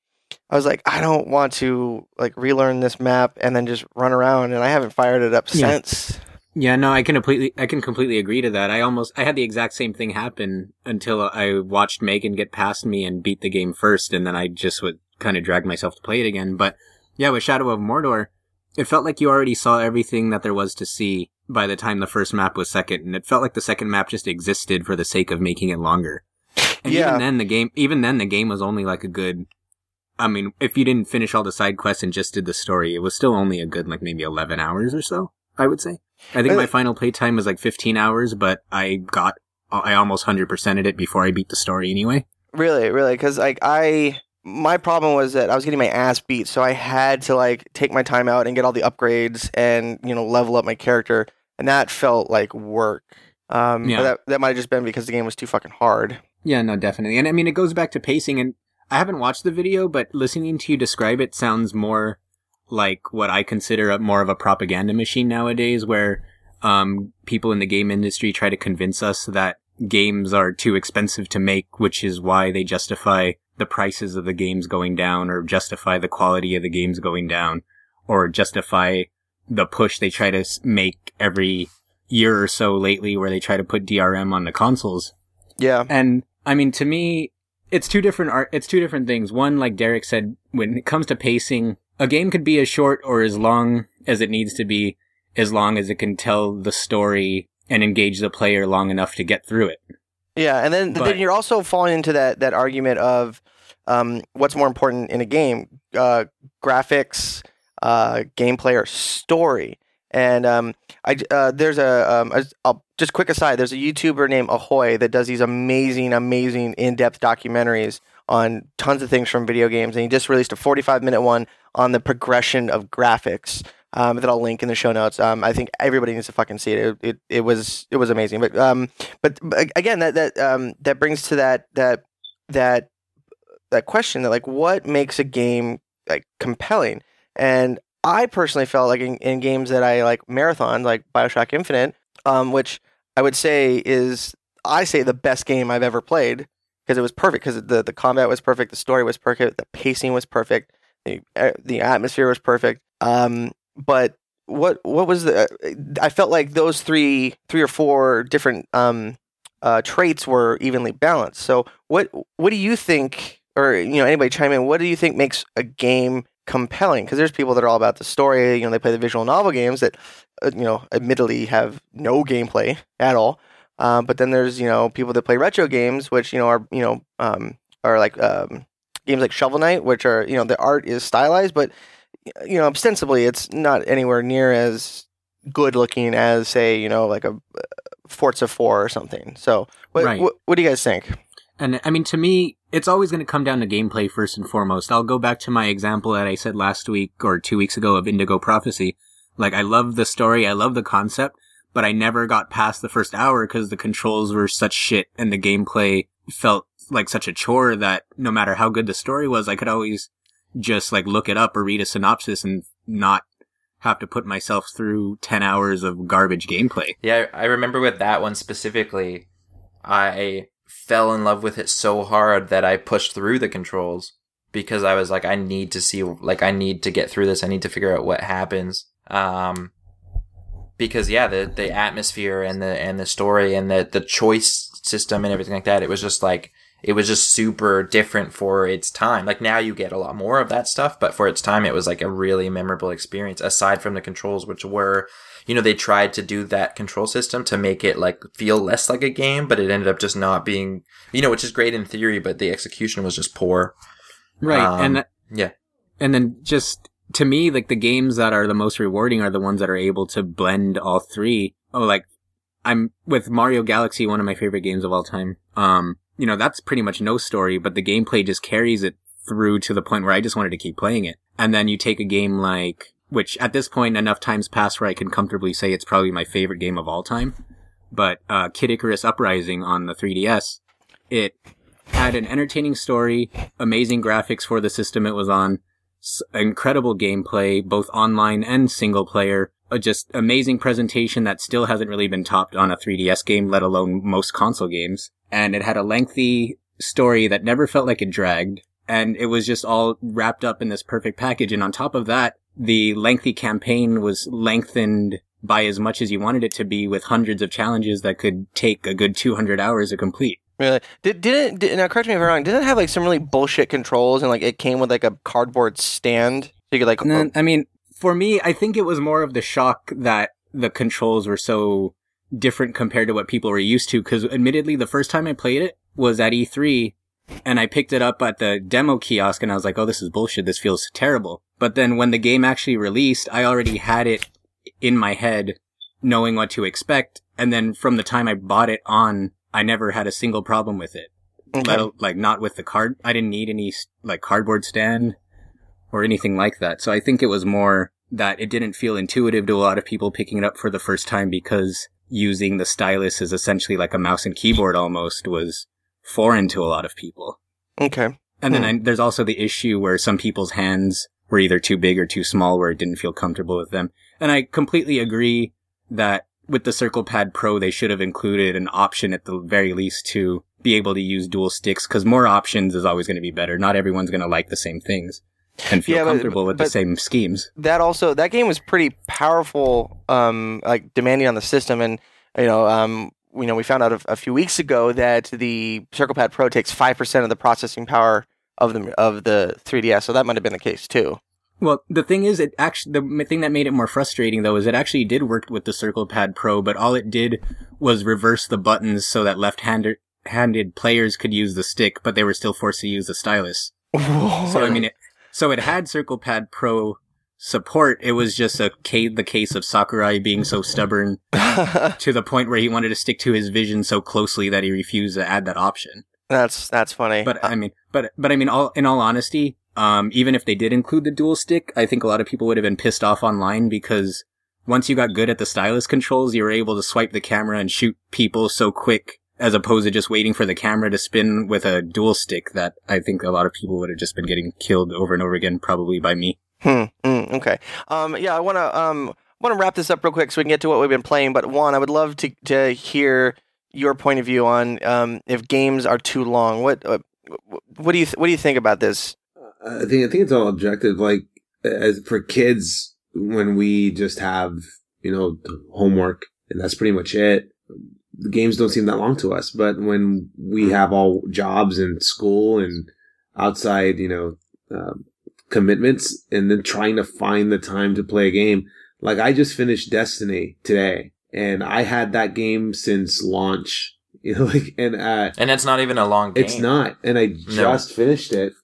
I was like, I don't want to like relearn this map and then just run around, and I haven't fired it up yeah. since. Yeah, no, I can completely, I can completely agree to that. I almost, I had the exact same thing happen until I watched Megan get past me and beat the game first, and then I just would kind of drag myself to play it again. But yeah, with Shadow of Mordor, it felt like you already saw everything that there was to see by the time the first map was second, and it felt like the second map just existed for the sake of making it longer. And yeah. even then, the game, even then, the game was only like a good. I mean, if you didn't finish all the side quests and just did the story, it was still only a good, like, maybe eleven hours or so, I would say. I think my final playtime was, like, fifteen hours, but I got, I almost one hundred percented it before I beat the story anyway. Really, really, because, like, I, my problem was that I was getting my ass beat, so I had to, like, take my time out and get all the upgrades and, you know, level up my character, and that felt like work. Um, yeah. That, that might have just been because the game was too fucking hard. Yeah, no, definitely. And, I mean, it goes back to pacing, and I haven't watched the video, but listening to you describe it sounds more like what I consider a, more of a propaganda machine nowadays, where um, people in the game industry try to convince us that games are too expensive to make, which is why they justify the prices of the games going down, or justify the quality of the games going down, or justify the push they try to make every year or so lately, where they try to put D R M on the consoles. Yeah. And, I mean, to me, It's two different art. It's two different things. One, like Derek said, when it comes to pacing, a game could be as short or as long as it needs to be, as long as it can tell the story and engage the player long enough to get through it. Yeah, and then, but, then you're also falling into that that argument of um, what's more important in a game: uh, graphics, uh, gameplay, or story. And um, I uh, there's a um, I'll, just quick aside. There's a YouTuber named Ahoy that does these amazing, amazing in-depth documentaries on tons of things from video games, and he just released a forty-five minute one on the progression of graphics um, that I'll link in the show notes. Um, I think everybody needs to fucking see it. It it, it was it was amazing. But um, but, but again, that that um, that brings to that that that that question that like what makes a game like compelling. And I personally felt like in, in games that I like marathon, like Bioshock Infinite, um, which I would say is, I say the best game I've ever played, because it was perfect, because the, the combat was perfect, the story was perfect, the pacing was perfect, the the atmosphere was perfect. Um, but what what was the? I felt like those three three or four different um, uh, traits were evenly balanced. So what what do you think, or you know anybody chime in? What do you think makes a game compelling? Because there's people that are all about the story, you know they play the visual novel games that uh, you know admittedly have no gameplay at all, um but then there's you know people that play retro games, which you know are you know um are like um games like Shovel Knight, which are you know the art is stylized, but you know ostensibly it's not anywhere near as good looking as say you know like a Forza four or something. So what right. what, what do you guys think? And I mean, to me, it's always going to come down to gameplay first and foremost. I'll go back to my example that I said last week or two weeks ago of Indigo Prophecy. Like, I love the story, I love the concept, but I never got past the first hour because the controls were such shit and the gameplay felt like such a chore that no matter how good the story was, I could always just like look it up or read a synopsis and not have to put myself through ten hours of garbage gameplay. Yeah, I remember with that one specifically, I fell in love with it so hard that I pushed through the controls because I was like, I need to see, like, I need to get through this. I need to figure out what happens. Um, because yeah, the, the atmosphere and the, and the story and the, the choice system and everything like that, it was just like, it was just super different for its time. Like, now you get a lot more of that stuff, but for its time, it was like a really memorable experience, aside from the controls, which were, you know, they tried to do that control system to make it like feel less like a game, but it ended up just not being, you know, which is great in theory, but the execution was just poor. Right. Um, and yeah. And then just to me, like, the games that are the most rewarding are the ones that are able to blend all three. Oh, like, I'm with Mario Galaxy, one of my favorite games of all time. Um, you know, that's pretty much no story, but the gameplay just carries it through to the point where I just wanted to keep playing it. And then you take a game like, which at this point enough times passed where I can comfortably say it's probably my favorite game of all time. But uh Kid Icarus Uprising on the three D S, it had an entertaining story, amazing graphics for the system it was on, s- incredible gameplay, both online and single player, a just amazing presentation that still hasn't really been topped on a three D S game, let alone most console games. And it had a lengthy story that never felt like it dragged. And it was just all wrapped up in this perfect package. And on top of that, the lengthy campaign was lengthened by as much as you wanted it to be, with hundreds of challenges that could take a good two hundred hours to complete. Really? Did, didn't, did, now correct me if I'm wrong, didn't it have like some really bullshit controls, and like it came with like a cardboard stand? So you could like... Then, I mean, for me, I think it was more of the shock that the controls were so different compared to what people were used to, because admittedly, the first time I played it was at E three, and I picked it up at the demo kiosk, and I was like, oh, this is bullshit, this feels terrible. But then when the game actually released, I already had it in my head, knowing what to expect, and then from the time I bought it on, I never had a single problem with it. Okay. Let, like, not with the card, I didn't need any, like, cardboard stand or anything like that. So I think it was more that it didn't feel intuitive to a lot of people picking it up for the first time, because using the stylus is essentially like a mouse and keyboard almost was foreign to a lot of people. Okay. And then hmm. I, there's also the issue where some people's hands were either too big or too small, where it didn't feel comfortable with them. And I completely agree that with the CirclePad Pro, they should have included an option at the very least to be able to use dual sticks, because more options is always going to be better. Not everyone's going to like the same things and feel yeah, comfortable but, with but the same schemes. That also, that game was pretty powerful, um, like demanding on the system. And, you know, um, you know, we found out a, a few weeks ago that the CirclePad Pro takes five percent of the processing power of the of the three D S, so that might have been the case too. Well, the thing is, it actually the thing that made it more frustrating though is it actually did work with the CirclePad Pro, but all it did was reverse the buttons so that left-handed handed players could use the stick, but they were still forced to use the stylus. Whoa. So I mean, it, so it had CirclePad Pro support. It was just a the case of Sakurai being so stubborn to the point where he wanted to stick to his vision so closely that he refused to add that option. That's that's funny. But I mean, but but I mean, all in all honesty, um, even if they did include the dual stick, I think a lot of people would have been pissed off online, because once you got good at the stylus controls, you were able to swipe the camera and shoot people so quick, as opposed to just waiting for the camera to spin with a dual stick, that I think a lot of people would have just been getting killed over and over again, probably by me. Hmm. Mm, okay. Um. Yeah. I want to um want to wrap this up real quick so we can get to what we've been playing. But Juan, I would love to to hear your point of view on um if games are too long. What uh, what do you th- what do you think about this? I think I think it's all objective. Like, as for kids, when we just have you know homework and that's pretty much it, the games don't seem that long to us. But when we have all jobs and school and outside, you know. Uh, commitments, and then trying to find the time to play a game. Like, I just finished Destiny today, and I had that game since launch. You know, like, and uh, and it's not even a long game. It's not, and I just no. finished it.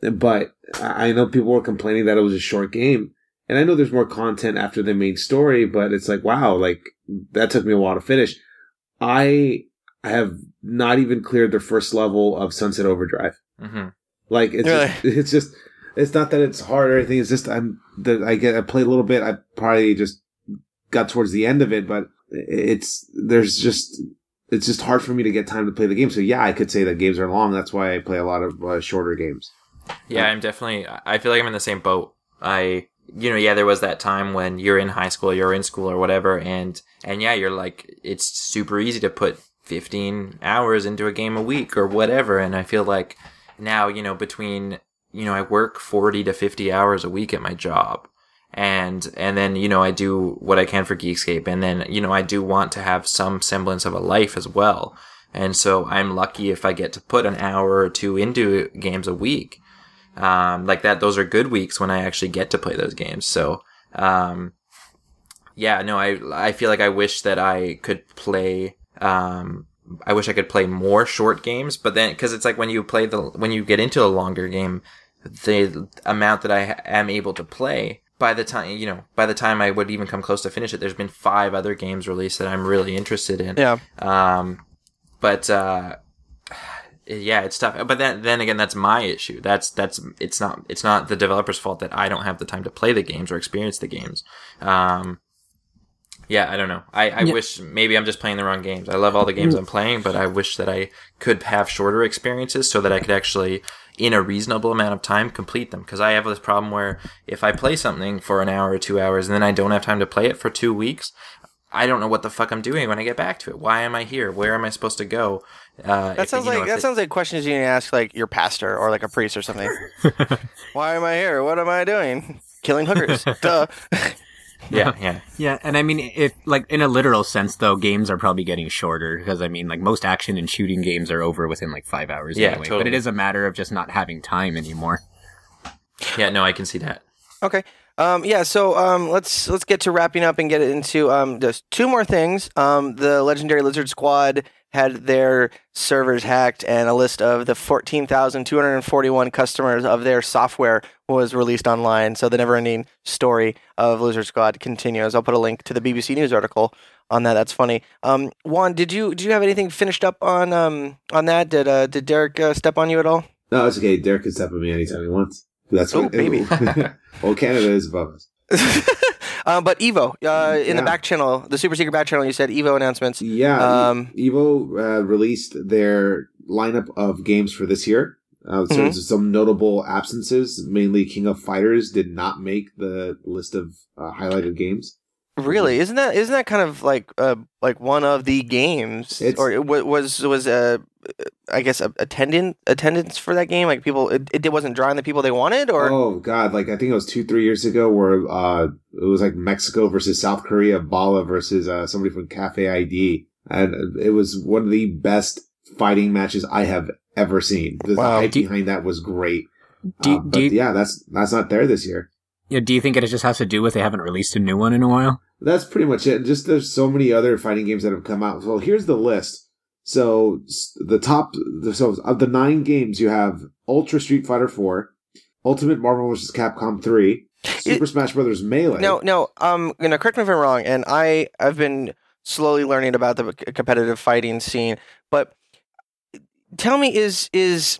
But I know people were complaining that it was a short game, and I know there's more content after the main story. But it's like, wow, like that took me a while to finish. I have not even cleared the first level of Sunset Overdrive. Mm-hmm. Like it's really? just, it's just. It's not that it's hard or anything. It's just I'm the I get I played a little bit. I probably just got towards the end of it, but it's there's just it's just hard for me to get time to play the game. So yeah, I could say that games are long. That's why I play a lot of uh, shorter games. Yeah, I'm definitely. I feel like I'm in the same boat. I you know yeah, there was that time when you're in high school, you're in school or whatever, and and yeah, you're like it's super easy to put fifteen hours into a game a week or whatever. And I feel like now you know between. You know, I work forty to fifty hours a week at my job. And, and then, you know, I do what I can for Geekscape. And then, you know, I do want to have some semblance of a life as well. And so I'm lucky if I get to put an hour or two into games a week. Um, like that, those are good weeks when I actually get to play those games. So, um, yeah, no, I, I feel like I wish that I could play, um, I wish I could play more short games, but then, cause it's like when you play the, when you get into a longer game, the amount that I am able to play by the time, you know, by the time I would even come close to finish it, there's been five other games released that I'm really interested in. Yeah. Um, but, uh, yeah, it's tough. But then, then again, that's my issue. That's, that's, it's not, it's not the developer's fault that I don't have the time to play the games or experience the games. Um, Yeah, I don't know. I, I yeah. wish maybe I'm just playing the wrong games. I love all the games I'm playing, but I wish that I could have shorter experiences so that I could actually, in a reasonable amount of time, complete them. Because I have this problem where if I play something for an hour or two hours and then I don't have time to play it for two weeks, I don't know what the fuck I'm doing when I get back to it. Why am I here? Where am I supposed to go? Uh, that sounds if, like know, that it, sounds like questions you need to ask like your pastor or like a priest or something. Why am I here? What am I doing? Killing hookers. Duh. Yeah, yeah. Yeah, and I mean, if like in a literal sense though, games are probably getting shorter because I mean, like most action and shooting games are over within like five hours yeah, anyway. Totally. But it is a matter of just not having time anymore. Yeah, no, I can see that. Okay. Um, yeah, so um, let's let's get to wrapping up and get into um, just two more things. Um, the Legendary Lizard Squad had their servers hacked, and a list of the fourteen thousand two hundred forty-one customers of their software was released online. So the never-ending story of Lizard Squad continues. I'll put a link to the B B C News article on that. That's funny. Um, Juan, did you did you have anything finished up on um, on that? Did uh, did Derek uh, step on you at all? No, it's okay. Derek can step on me anytime he wants. That's oh, what baby. Well, Canada is above us. um, but Evo, uh, in yeah. the back channel, the super secret back channel, you said Evo announcements. Yeah. Um, Evo uh, released their lineup of games for this year. Uh, so mm-hmm. some notable absences, mainly King of Fighters did not make the list of uh, highlighted games. Really? Isn't that isn't that kind of like uh, like one of the games? It's, or it w- was was uh, I guess a attendant attendance for that game? Like people, it, it wasn't drawing the people they wanted. Or oh god, like I think it was two three years ago where uh, it was like Mexico versus South Korea, Bala versus uh, somebody from Cafe I D, and it was one of the best fighting matches I have ever seen. The wow. hype behind that was great. Do, uh, but do you, yeah, that's that's not there this year. You know, do you think it just has to do with they haven't released a new one in a while? That's pretty much it. Just there's so many other fighting games that have come out. Well, here's the list. So the top, so of the nine games, you have Ultra Street Fighter four, Ultimate Marvel versus. Capcom three, Super it, Smash Bros. Melee. No, no, um, you know, correct me if I'm wrong, and I, I've been slowly learning about the competitive fighting scene, but tell me, is is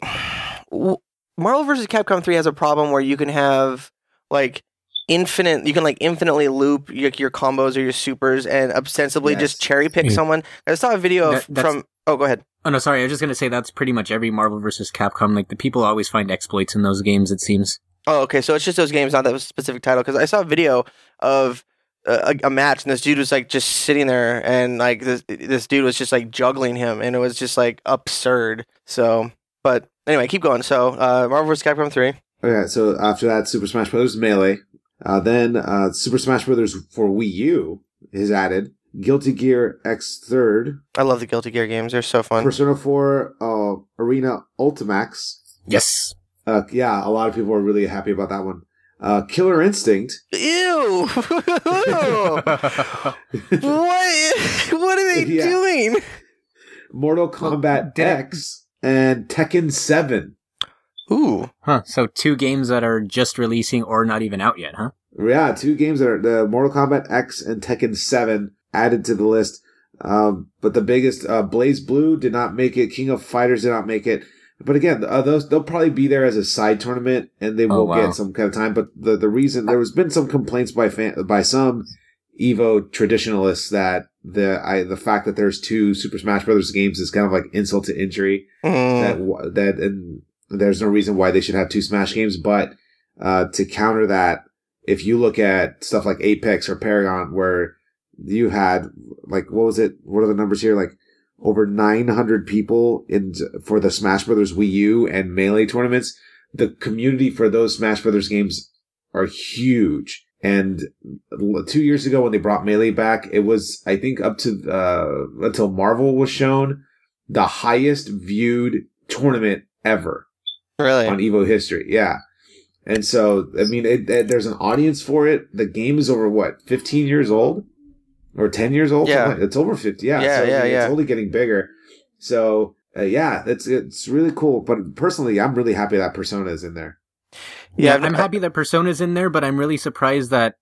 Marvel versus. Capcom three has a problem where you can have like infinite, you can like infinitely loop your, your combos or your supers and ostensibly yes. just cherry pick yeah. someone. I saw a video of that, from. Oh, go ahead. Oh no, sorry. I was just gonna say that's pretty much every Marvel versus. Capcom. Like the people always find exploits in those games. It seems. Oh, okay. So it's just those games, not that specific title. Because I saw a video of a, a match, and this dude was like just sitting there, and like this this dude was just like juggling him, and it was just like absurd. So, but anyway, keep going. So, uh, Marvel versus. Capcom three. Okay, so after that, Super Smash Bros. Melee. Uh, then uh, Super Smash Bros. For Wii U is added. Guilty Gear X three. I love the Guilty Gear games. They're so fun. Persona four uh, Arena Ultimax. Yes. Uh, yeah, a lot of people are really happy about that one. Uh, Killer Instinct. Ew! what, what are they yeah. doing? Mortal Kombat oh, X and Tekken seven. Ooh. Huh. So two games that are just releasing or not even out yet, huh? Yeah, two games that are the Mortal Kombat X and Tekken seven added to the list. Um, but the biggest, uh, Blaze Blue did not make it. King of Fighters did not make it. But again, uh, those, they'll probably be there as a side tournament and they will oh, wow. get some kind of time. But the, the reason there was been some complaints by fan, by some Evo traditionalists that the I, the fact that there's two Super Smash Bros. Games is kind of like insult to injury. Mm. That, that, and, there's no reason why they should have two Smash games, but uh, to counter that, if you look at stuff like Apex or Paragon, where you had, like, what was it? What are the numbers here? Like, over nine hundred people in for the Smash Brothers Wii U and Melee tournaments. The community for those Smash Brothers games are huge. And two years ago when they brought Melee back, it was, I think, up to uh, until Marvel was shown. the highest viewed tournament ever. Really? On Evo history. Yeah. And so, I mean, it, it, there's an audience for it. The game is over, what, fifteen years old? Or ten years old? Yeah. It's over fifty. Yeah. Yeah, so, yeah, I mean, yeah. It's only getting bigger. So, uh, yeah, it's, it's really cool. But personally, I'm really happy that Persona is in there. Yeah, yeah I'm I, happy that Persona's in there, but I'm really surprised that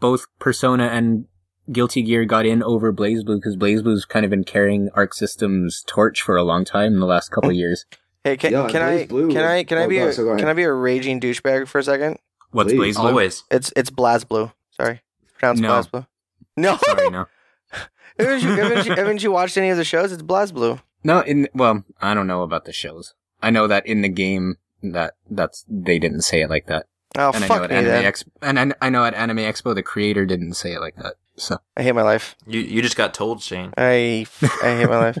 both Persona and Guilty Gear got in over BlazBlue, because BlazBlue's kind of been carrying Arc System's torch for a long time in the last couple of years. Hey, can, Yo, can, I, can I can I can oh, I be no, a, so can I be a raging douchebag for a second? What's BlazBlue? Always. It's it's BlazBlue. Sorry, pronounce no. BlazBlue. No, sorry, no. haven't, you, haven't, you, haven't you watched any of the shows? It's BlazBlue. No, in well, I don't know about the shows. I know that in the game that that's they didn't say it like that. Oh, and fuck I know at me, Anime then. Expo, and I know at Anime Expo the creator didn't say it like that. So I hate my life. You you just got told, Shane. I I hate my life.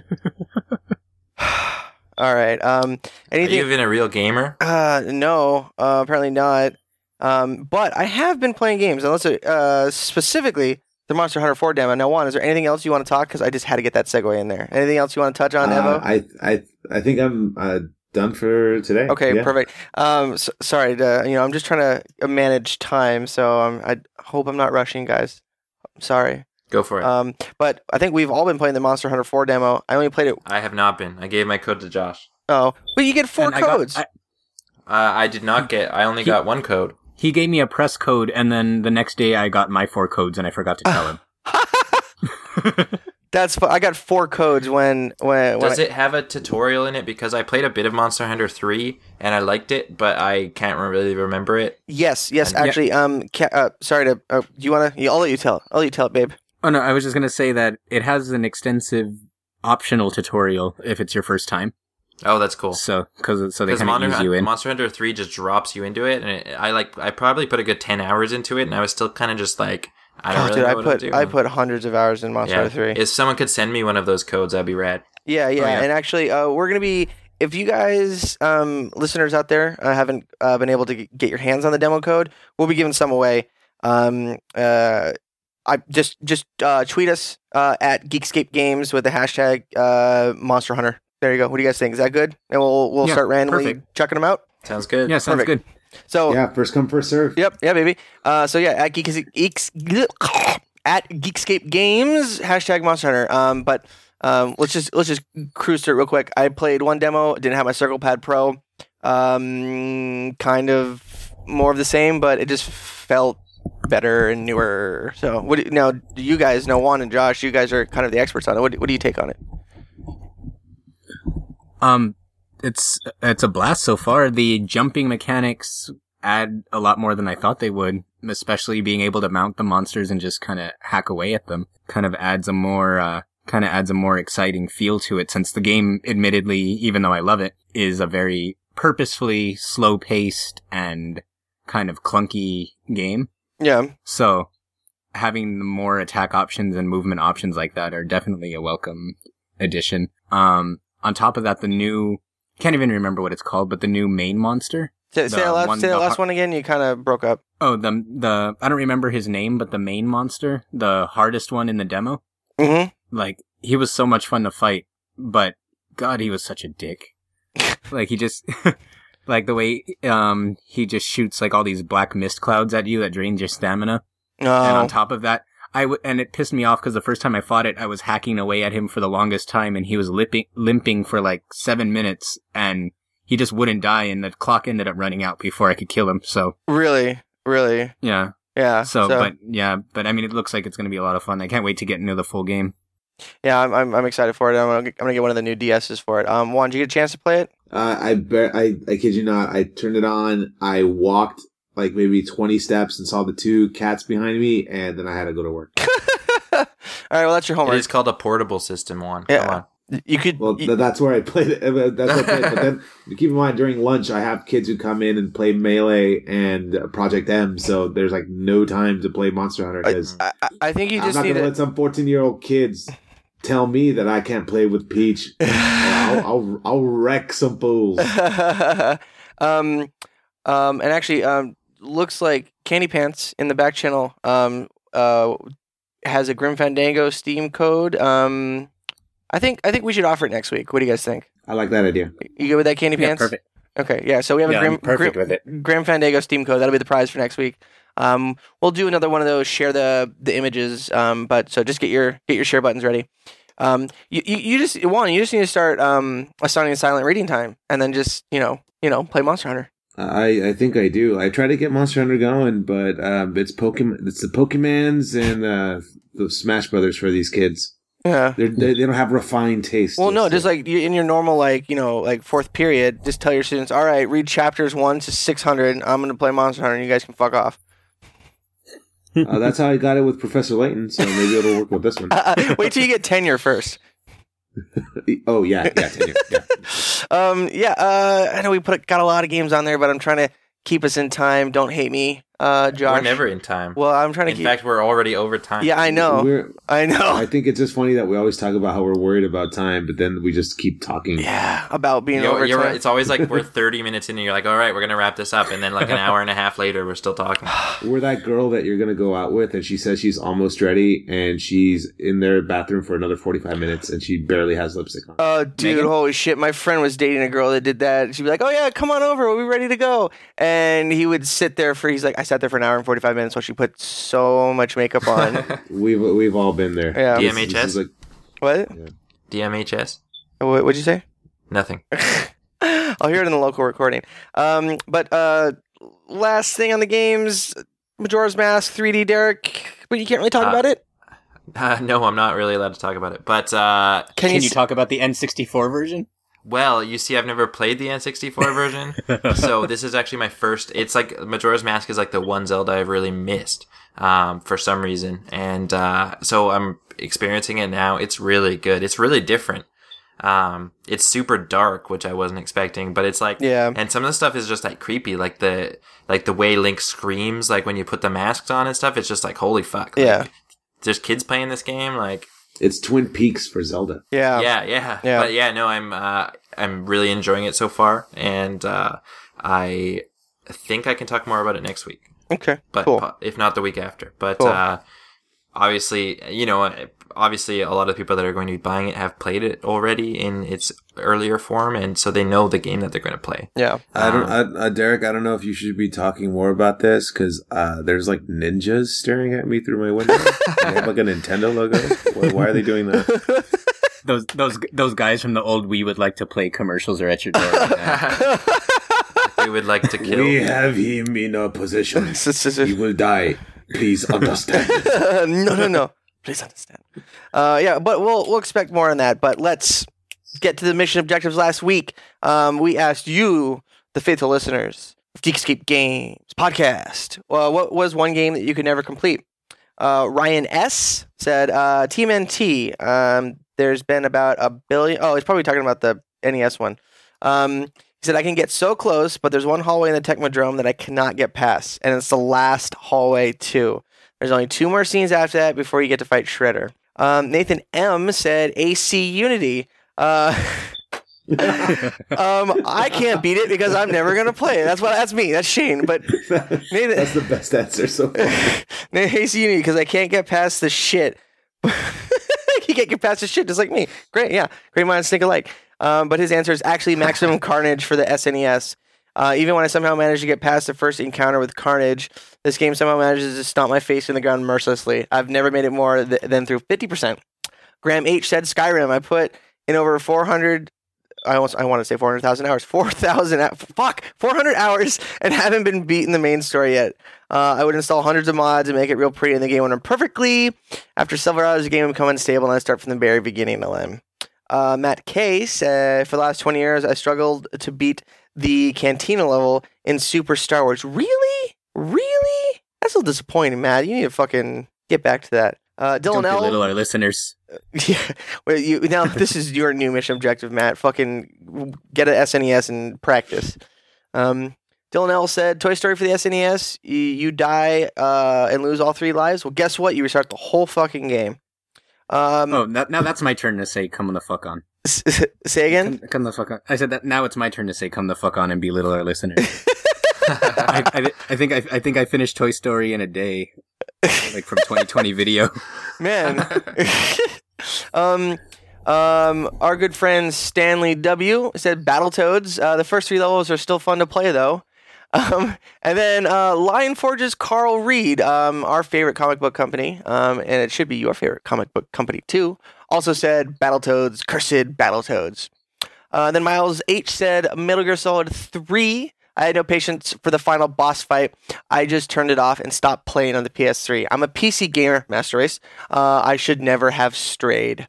All right. Um, anything? Are you even a real gamer? Uh, no, uh, apparently not. Um, but I have been playing games, unless it, uh, specifically the Monster Hunter four demo. Now, Juan, is there anything else you want to talk? Because I just had to get that segue in there. Anything else you want to touch on, uh, Evo? I I I think I'm uh, done for today. Okay, yeah. Perfect. Um, so, sorry, to, you know, I'm just trying to manage time, so um, I hope I'm not rushing, guys. I'm sorry. Go for it. Um, but I think we've all been playing the Monster Hunter four demo. I only played it. I have not been. I gave my code to Josh. Oh, but you get four and codes. I, got, I, uh, I did not get. I only he, got one code. He gave me a press code, and then the next day I got my four codes, and I forgot to tell him. That's. I got four codes when when. Does when it I, have a tutorial in it? Because I played a bit of Monster Hunter three and I liked it, but I can't really remember it. Yes, yes, and, actually. Yeah. Um, ca- uh, sorry to. Uh, you want to? I'll let you tell. I'll let you tell it, babe. Oh, no, I was just going to say that it has an extensive optional tutorial if it's your first time. Oh, that's cool. So, cause, so they kind of ease you in. Monster Hunter three just drops you into it, and it, I like. I probably put a good ten hours into it, and I was still kind of just like, I don't oh, really dude, know I what put, to do. I put hundreds of hours in Monster yeah. Hunter three. If someone could send me one of those codes, I'd be rad. Yeah, yeah, oh, yeah. And actually, uh, we're going to be... If you guys, um, listeners out there, uh, haven't uh, been able to g- get your hands on the demo code, we'll be giving some away. Um, uh... I just just uh, tweet us uh, at Geekscape Games with the hashtag uh, Monster Hunter. There you go. What do you guys think? Is that good? And we'll we'll yeah, start randomly perfect. chucking them out. Sounds good. Yeah, sounds perfect. good. So yeah, first come, first serve. Yep. Yeah, baby. Uh, so yeah, at Geeks at Geekscape Games hashtag Monster Hunter. Um, but um, let's just let's just cruise through it real quick. I played one demo. Didn't have my CirclePad Pro. Um, kind of more of the same, but it just felt better and newer. So what do, now do you guys know Juan and Josh, you guys are kind of the experts on it. What, what do you take on it? Um, it's it's a blast so far. The jumping mechanics add a lot more than I thought they would, especially being able to mount the monsters and just kind of hack away at them. Kind of adds a more uh, kind of adds a more exciting feel to it, since the game, admittedly, even though I love it, is a very purposefully slow-paced and kind of clunky game. Yeah. So having more attack options and movement options like that are definitely a welcome addition. Um, on top of that, the new, can't even remember what it's called, but the new main monster. Say, say the, last, one, say the last har- one again. You kind of broke up. Oh, the, the, I don't remember his name, but the main monster, the hardest one in the demo. Mm-hmm. Like, he was so much fun to fight, but God, he was such a dick. Like, he just... Like, the way um he just shoots, like, all these black mist clouds at you that drains your stamina. Oh. And on top of that, I w- and it pissed me off because the first time I fought it, I was hacking away at him for the longest time, and he was limping, limping for, like, seven minutes, and he just wouldn't die, and the clock ended up running out before I could kill him, so... Really? Really? Yeah. Yeah. So, so. but, yeah, but, I mean, it looks like it's going to be a lot of fun. I can't wait to get into the full game. Yeah, I'm I'm, I'm excited for it. I'm going to get one of the new D S's for it. Um, Juan, did you get a chance to play it? Uh, I bet I, I kid you not. I turned it on. I walked like maybe twenty steps and saw the two cats behind me, and then I had to go to work. All right, well, that's your homework. It's called a portable system, Juan. Yeah, on. you could. Well, you... that's where I played it. That's what I played. But then keep in mind, during lunch, I have kids who come in and play Melee and Project M, so there's like no time to play Monster Hunter. Because I, I, I think you just I'm not going to let some fourteen-year-old kids tell me that I can't play with Peach. I'll, I'll I'll wreck some fools. um, um, and actually, um, looks like Candy Pants in the back channel um uh has a Grim Fandango Steam code. Um, I think I think we should offer it next week. What do you guys think? I like that idea. You good with that, Candy Pants? Yeah, perfect. Okay, yeah. So we have yeah, a Grim, perfect Grim, with it. Grim Fandango Steam code. That'll be the prize for next week. Um, we'll do another one of those. Share the the images. Um, but so just get your get your share buttons ready. Um, you, you, you just Juan, you just need to start um assigning silent reading time, and then just you know you know play Monster Hunter. I, I think I do. I try to get Monster Hunter going, but um, it's Pokemon. It's the Pokemans and uh, the Smash Brothers for these kids. Yeah, They're, they they don't have refined taste. Well, no, so. Just like in your normal, like you know, like fourth period, just tell your students, all right, read chapters one to six hundred. I'm going to play Monster Hunter, and you guys can fuck off. Uh, that's how I got it with Professor Layton, so maybe it'll work with this one. uh, uh, wait till you get tenure first. oh yeah, yeah, tenure. Yeah. um, yeah. Uh, I know we put got a lot of games on there, but I'm trying to keep us in time. Don't hate me. Uh, Josh. We're never in time. Well, I'm trying to in keep... In fact, we're already over time. Yeah, I know. We're, I know. I think it's just funny that we always talk about how we're worried about time, but then we just keep talking. Yeah, about being you're, over you're, time. It's always like we're thirty minutes in and you're like, all right, we're going to wrap this up. And then like an hour and a half later, we're still talking. We're that girl that you're going to go out with and she says she's almost ready and she's in their bathroom for another forty-five minutes and she barely has lipstick on. Oh, dude, Megan? Holy shit. My friend was dating a girl that did that. She'd be like, oh yeah, come on over. We'll be ready to go. And he would sit there for, he's like, I sat there for an hour and forty-five minutes while she put so much makeup on. we've we've all been there. Yeah. D M H S? This is like, what? Yeah. D M H S? What, what'd you say? Nothing. I'll hear it in the local recording. Um, but uh, last thing on the games, Majora's Mask, three D Derek, but you can't really talk uh, about it? Uh, no, I'm not really allowed to talk about it. But uh, Can, can you, you talk about the N sixty-four version? Well, you see, I've never played the N sixty-four version, so this is actually my first. It's like Majora's Mask is like the one Zelda I've really missed um, for some reason, and uh, so I'm experiencing it now. It's really good. It's really different. Um, it's super dark, which I wasn't expecting, but it's like, yeah. And some of the stuff is just like creepy, like the like the way Link screams, like when you put the masks on and stuff. It's just like holy fuck. Like, yeah, there's kids playing this game, like. It's Twin Peaks for Zelda. Yeah. Yeah, yeah. yeah. But yeah, no, I'm uh, I'm really enjoying it so far, and uh, I think I can talk more about it next week. Okay, but cool. po- if not the week after. But cool. uh, obviously, you know, obviously a lot of people that are going to be buying it have played it already in its earlier form, and so they know the game that they're going to play. Yeah. I don't, um, I, uh, Derek, I don't know if you should be talking more about this, because uh, there's like ninjas staring at me through my window. They have like a Nintendo logo. Why, why are they doing that? Those those those guys from the old Wii would like to play commercials are at your door right now. They would like to kill. We have him in our possession. He will die. Please understand. no, no, no. Please understand. Uh, yeah, but we'll we'll expect more on that. But let's get to the mission objectives. Last week, um, we asked you, the faithful listeners of Geekscape Games podcast, uh, what was one game that you could never complete? Uh, Ryan S said uh, Team N T. Um, there's been about a billion. Oh, he's probably talking about the N E S one. Um, he said I can get so close, but there's one hallway in the Technodrome that I cannot get past, and it's the last hallway too. There's only two more scenes after that before you get to fight Shredder. Um, Nathan M said A C Unity. Uh, um, I can't beat it because I'm never gonna play it. That's what that's me. That's Shane. But Nathan, that's the best answer so far. A C Unity because I can't get past the shit. You can't get past the shit, just like me. Great, yeah, great minds think alike. Um, but his answer is actually Maximum Carnage for the S N E S. Uh, even when I somehow managed to get past the first encounter with Carnage, this game somehow manages to stomp my face in the ground mercilessly. I've never made it more th- than through fifty percent. Graham H said Skyrim. I put in over four hundred. I almost I want to say four hundred thousand hours. four thousand. Fuck. four hundred hours and haven't been beaten the main story yet. Uh, I would install hundreds of mods and make it real pretty, and the game would run perfectly. After several hours, the game would become unstable, and I start from the very beginning. L M. Uh, Matt K said, for the last twenty years, I struggled to beat the Cantina level in Super Star Wars. Really? Really? That's a little disappointing, Matt. You need to fucking get back to that. Uh, Dylan Don't belittle our listeners. Yeah. Well, you, now, this is your new mission objective, Matt. Fucking get an S N E S and practice. Um, Dylan L said, Toy Story for the S N E S. You, you die uh, and lose all three lives. Well, guess what? You restart the whole fucking game. Um, oh, that, now that's my turn to say, come the fuck on. Say again? Come, come the fuck on. I said that now it's my turn to say, come the fuck on and belittle our listeners. I, I, I think I, I think I finished Toy Story in a day, like from twenty twenty video. Man. um, Um, our good friend Stanley W said Battletoads. Uh, the first three levels are still fun to play, though. Um, and then uh, Lionforge's Carl Reed, um, our favorite comic book company, um, and it should be your favorite comic book company, too, also said Battletoads, cursed Battletoads. Uh, then Miles H said Metal Gear Solid three. I had no patience for the final boss fight. I just turned it off and stopped playing on the P S three. I'm a P C gamer, Master Race. Uh, I should never have strayed.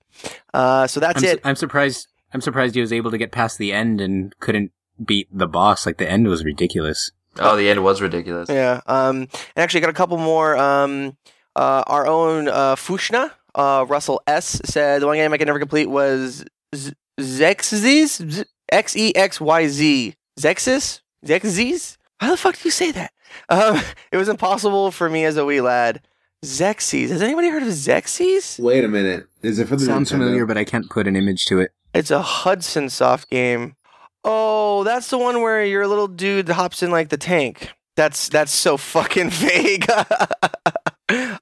Uh, so that's I'm it. Su- I'm surprised. I'm surprised he was able to get past the end and couldn't beat the boss. Like the end was ridiculous. Oh, the end was ridiculous. Yeah. Um, and actually, I got a couple more. Um, uh, our own uh, Fushna, uh, Russell S said the one game I could never complete was Z- Zexyz, X E X Y Z, Zexyz. Zexies? How the fuck do you say that? Um, it was impossible for me as a wee lad. Zexies. Has anybody heard of Zexies? Wait a minute. Is it for the Sounds Nintendo? Familiar, but I can't put an image to it. It's a Hudson Soft game. Oh, that's the one where your little dude hops in like the tank. That's that's so fucking vague.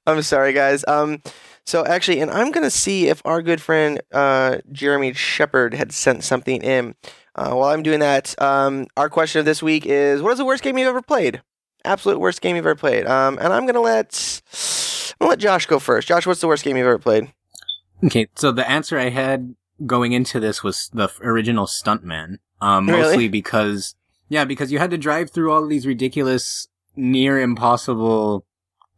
I'm sorry, guys. Um, so actually, and I'm gonna see if our good friend uh Jeremy Shepard had sent something in. Uh, while I'm doing that, um, our question of this week is: what is the worst game you've ever played? Absolute worst game you've ever played. Um, and I'm gonna let I'm gonna let Josh go first. Josh, what's the worst game you've ever played? Okay, so the answer I had going into this was the original Stuntman, um, really? mostly because yeah, because you had to drive through all of these ridiculous, near impossible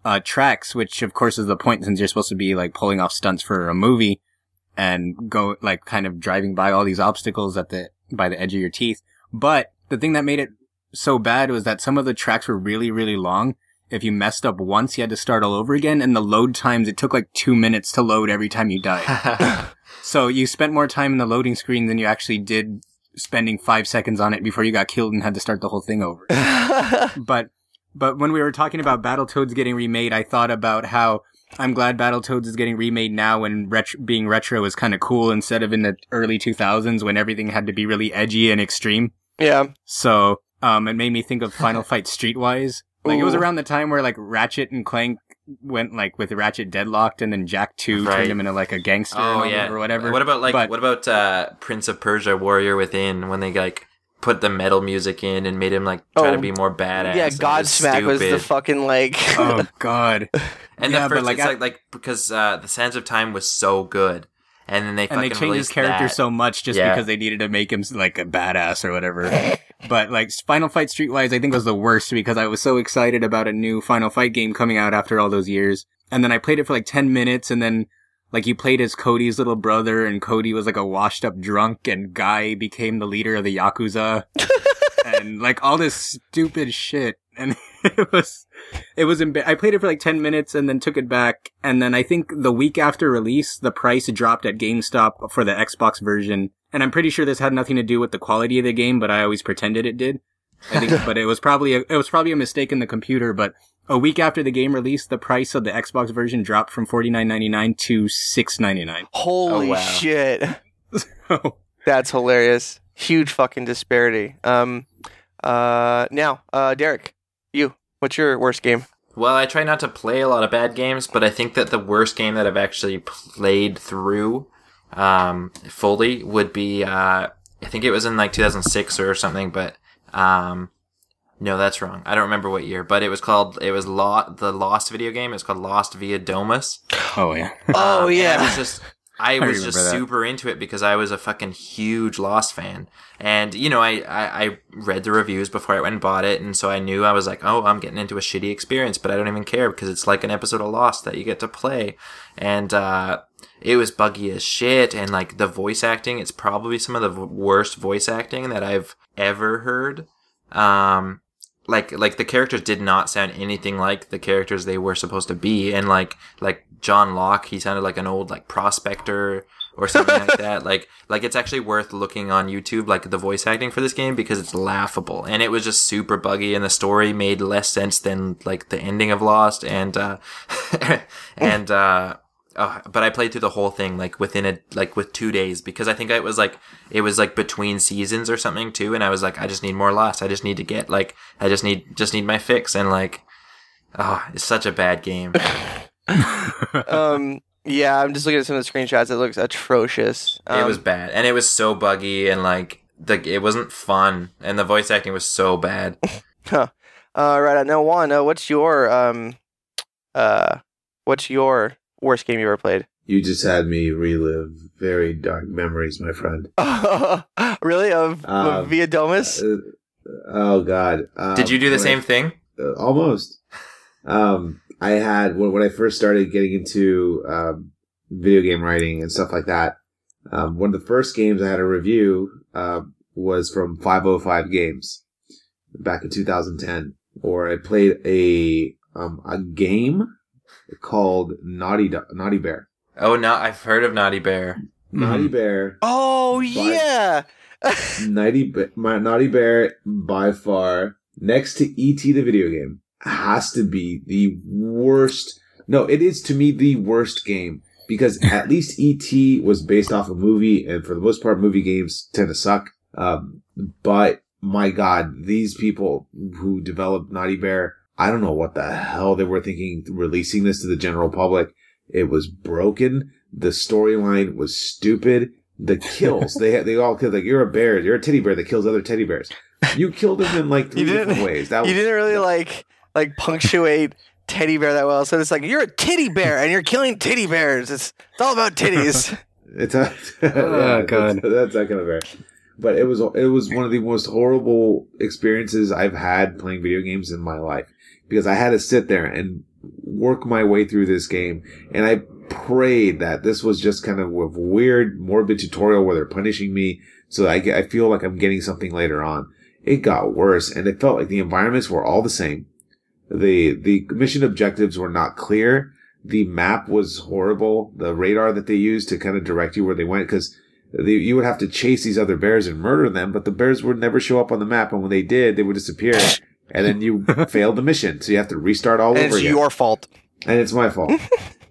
uh, tracks, which of course is the point since you're supposed to be like pulling off stunts for a movie and go like kind of driving by all these obstacles at the by the edge of your teeth. But the thing that made it so bad was that some of the tracks were really, really long. If you messed up once, you had to start all over again. And the load times, it took like two minutes to load every time you died. So you spent more time in the loading screen than you actually did spending five seconds on it before you got killed and had to start the whole thing over. But, but when we were talking about Battletoads getting remade, I thought about how I'm glad Battletoads is getting remade now when ret- being retro is kind of cool instead of in the early two thousands when everything had to be really edgy and extreme. Yeah. So um, it made me think of Final Fight Streetwise. Like Ooh. It was around the time where like Ratchet and Clank went like with Ratchet deadlocked and then Jack two right. turned him into like a gangster oh, yeah. or whatever. What about like but, what about uh, Prince of Persia Warrior Within when they like put the metal music in and made him like try oh, to be more badass? Yeah, Godsmack was, was the fucking like oh god. And yeah, the first, but like, it's I, like, like, because, uh, The Sands of Time was so good. And then they fucking And they changed his character that. so much just yeah. because they needed to make him, like, a badass or whatever. But, like, Final Fight Streetwise, I think, was the worst because I was so excited about a new Final Fight game coming out after all those years. And then I played it for, like, ten minutes, and then, like, you played as Cody's little brother, and Cody was, like, a washed-up drunk, and Guy became the leader of the Yakuza. And, like, all this stupid shit. And it was, it was, imba- I played it for like ten minutes and then took it back. And then I think the week after release, the price dropped at GameStop for the Xbox version. And I'm pretty sure this had nothing to do with the quality of the game, but I always pretended it did. I think, but it was probably, a, it was probably a mistake in the computer. But a week after the game release, the price of the Xbox version dropped from forty-nine ninety-nine to six ninety-nine. Holy oh, wow. shit. So, that's hilarious. Huge fucking disparity. Um, uh, now, uh, Derek. You, what's your worst game? Well, I try not to play a lot of bad games, but I think that the worst game that I've actually played through um, fully would be, uh, I think it was in like two thousand six or something, but um, no, that's wrong. I don't remember what year, but it was called, it was Lo- the Lost video game. It was called Lost via Domus. Oh, yeah. um, oh, yeah. I was just, I was I just that. super into it because I was a fucking huge Lost fan. And, you know, I, I, I read the reviews before I went and bought it, and so I knew I was like, oh, I'm getting into a shitty experience, but I don't even care because it's like an episode of Lost that you get to play. And uh it was buggy as shit, and, like, the voice acting, it's probably some of the worst voice acting that I've ever heard. Um like like the characters did not sound anything like the characters they were supposed to be, and like like John Locke, he sounded like an old like prospector or something like that. Like like it's actually worth looking on YouTube, like the voice acting for this game, because it's laughable, and it was just super buggy, and the story made less sense than like the ending of Lost, and uh and uh Uh, but I played through the whole thing, like within a, like with two days, because I think it was like, it was like between seasons or something too. And I was like, I just need more Lost. I just need to get like, I just need, just need my fix. And like, oh, it's such a bad game. um, Yeah, I'm just looking at some of the screenshots. It looks atrocious. Um, it was bad, and it was so buggy, and like the it wasn't fun, and the voice acting was so bad. Huh. Uh, right on. Now, Juan, uh, what's your um, uh, what's your worst game you ever played? You just had me relive very dark memories, my friend. Really? Of, um, of Via Domus? Uh, oh God! Um, Did you do the same I, thing? Uh, almost. Um, I had when, when I first started getting into um, video game writing and stuff like that. Um, one of the first games I had a review uh, was from five oh five Games back in two thousand ten, or I played a um, a game called Naughty Do- Naughty Bear. Oh, no! I've heard of Naughty Bear. Naughty mm-hmm. Bear. Oh yeah. Naughty, my Naughty Bear by far, next to E T the video game, has to be the worst. No, it is to me the worst game, because at least E T was based off a movie, and for the most part, movie games tend to suck. Um, but my God, these people who developed Naughty Bear, I don't know what the hell they were thinking releasing this to the general public. It was broken. The storyline was stupid. The kills, they they all killed, like, you're a bear, you're a teddy bear that kills other teddy bears. You killed them in like three different ways. That you was, didn't really that, like like punctuate teddy bear that well. So it's like, you're a teddy bear and you're killing teddy bears. It's it's all about titties. It's a, oh yeah, God, that's, that's not kind of bear. But it was it was one of the most horrible experiences I've had playing video games in my life, because I had to sit there and work my way through this game, and I prayed that this was just kind of a weird, morbid tutorial where they're punishing me so that I, get, I feel like I'm getting something later on. It got worse, and it felt like the environments were all the same. The the mission objectives were not clear. The map was horrible. The radar that they used to kind of direct you where they went, because you would have to chase these other bears and murder them, but the bears would never show up on the map, and when they did, they would disappear, and then you failed the mission, so you have to restart all and over again. And it's your fault. And it's my fault.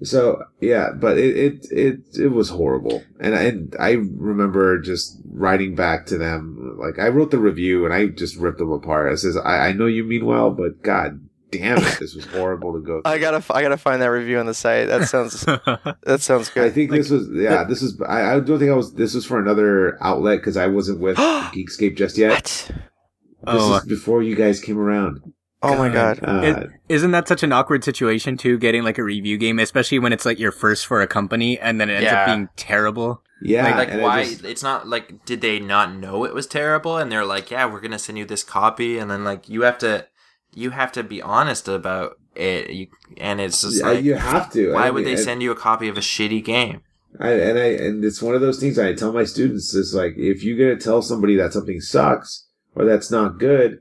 So yeah, but it, it it it was horrible, and I and I remember just writing back to them. Like, I wrote the review and I just ripped them apart. I says, I, I know you mean well, but God damn it, this was horrible to go through. I gotta I gotta find that review on the site. That sounds that sounds good. I think like, this was yeah this is I, I don't think I was this was for another outlet, because I wasn't with Geekscape just yet. What? This oh. is before you guys came around. Oh my God! Uh, it, isn't that such an awkward situation too? Getting like a review game, especially when it's like your first for a company, and then it ends yeah. up being terrible. Yeah, like, like why? It just, it's not like, did they not know it was terrible? And they're like, yeah, we're gonna send you this copy, and then like you have to, you have to be honest about it. You, and it's just like, you have to. Why I mean, would they I, send you a copy of a shitty game? I, and I and it's one of those things I tell my students is like, if you're gonna tell somebody that something sucks or that's not good,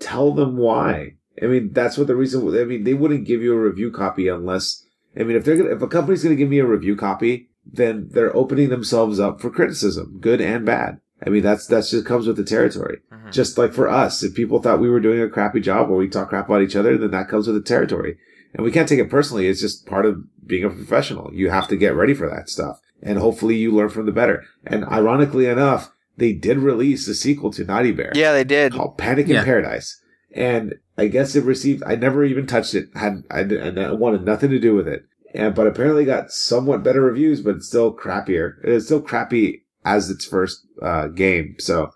tell them why. I mean, that's what the reason. I mean, they wouldn't give you a review copy unless. I mean, if they're gonna, if a company's going to give me a review copy, then they're opening themselves up for criticism, good and bad. I mean, that's that's just comes with the territory. Mm-hmm. Just like for us, if people thought we were doing a crappy job or we talk crap about each other, then that comes with the territory, and we can't take it personally. It's just part of being a professional. You have to get ready for that stuff, and hopefully, you learn from the better. And ironically enough, they did release a sequel to Naughty Bear. Yeah, they did. Called Panic in yeah. Paradise. And I guess it received... I never even touched it. Had, I, I wanted nothing to do with it. And, but apparently got somewhat better reviews, but it's still crappier. It's still crappy as its first uh, game. So,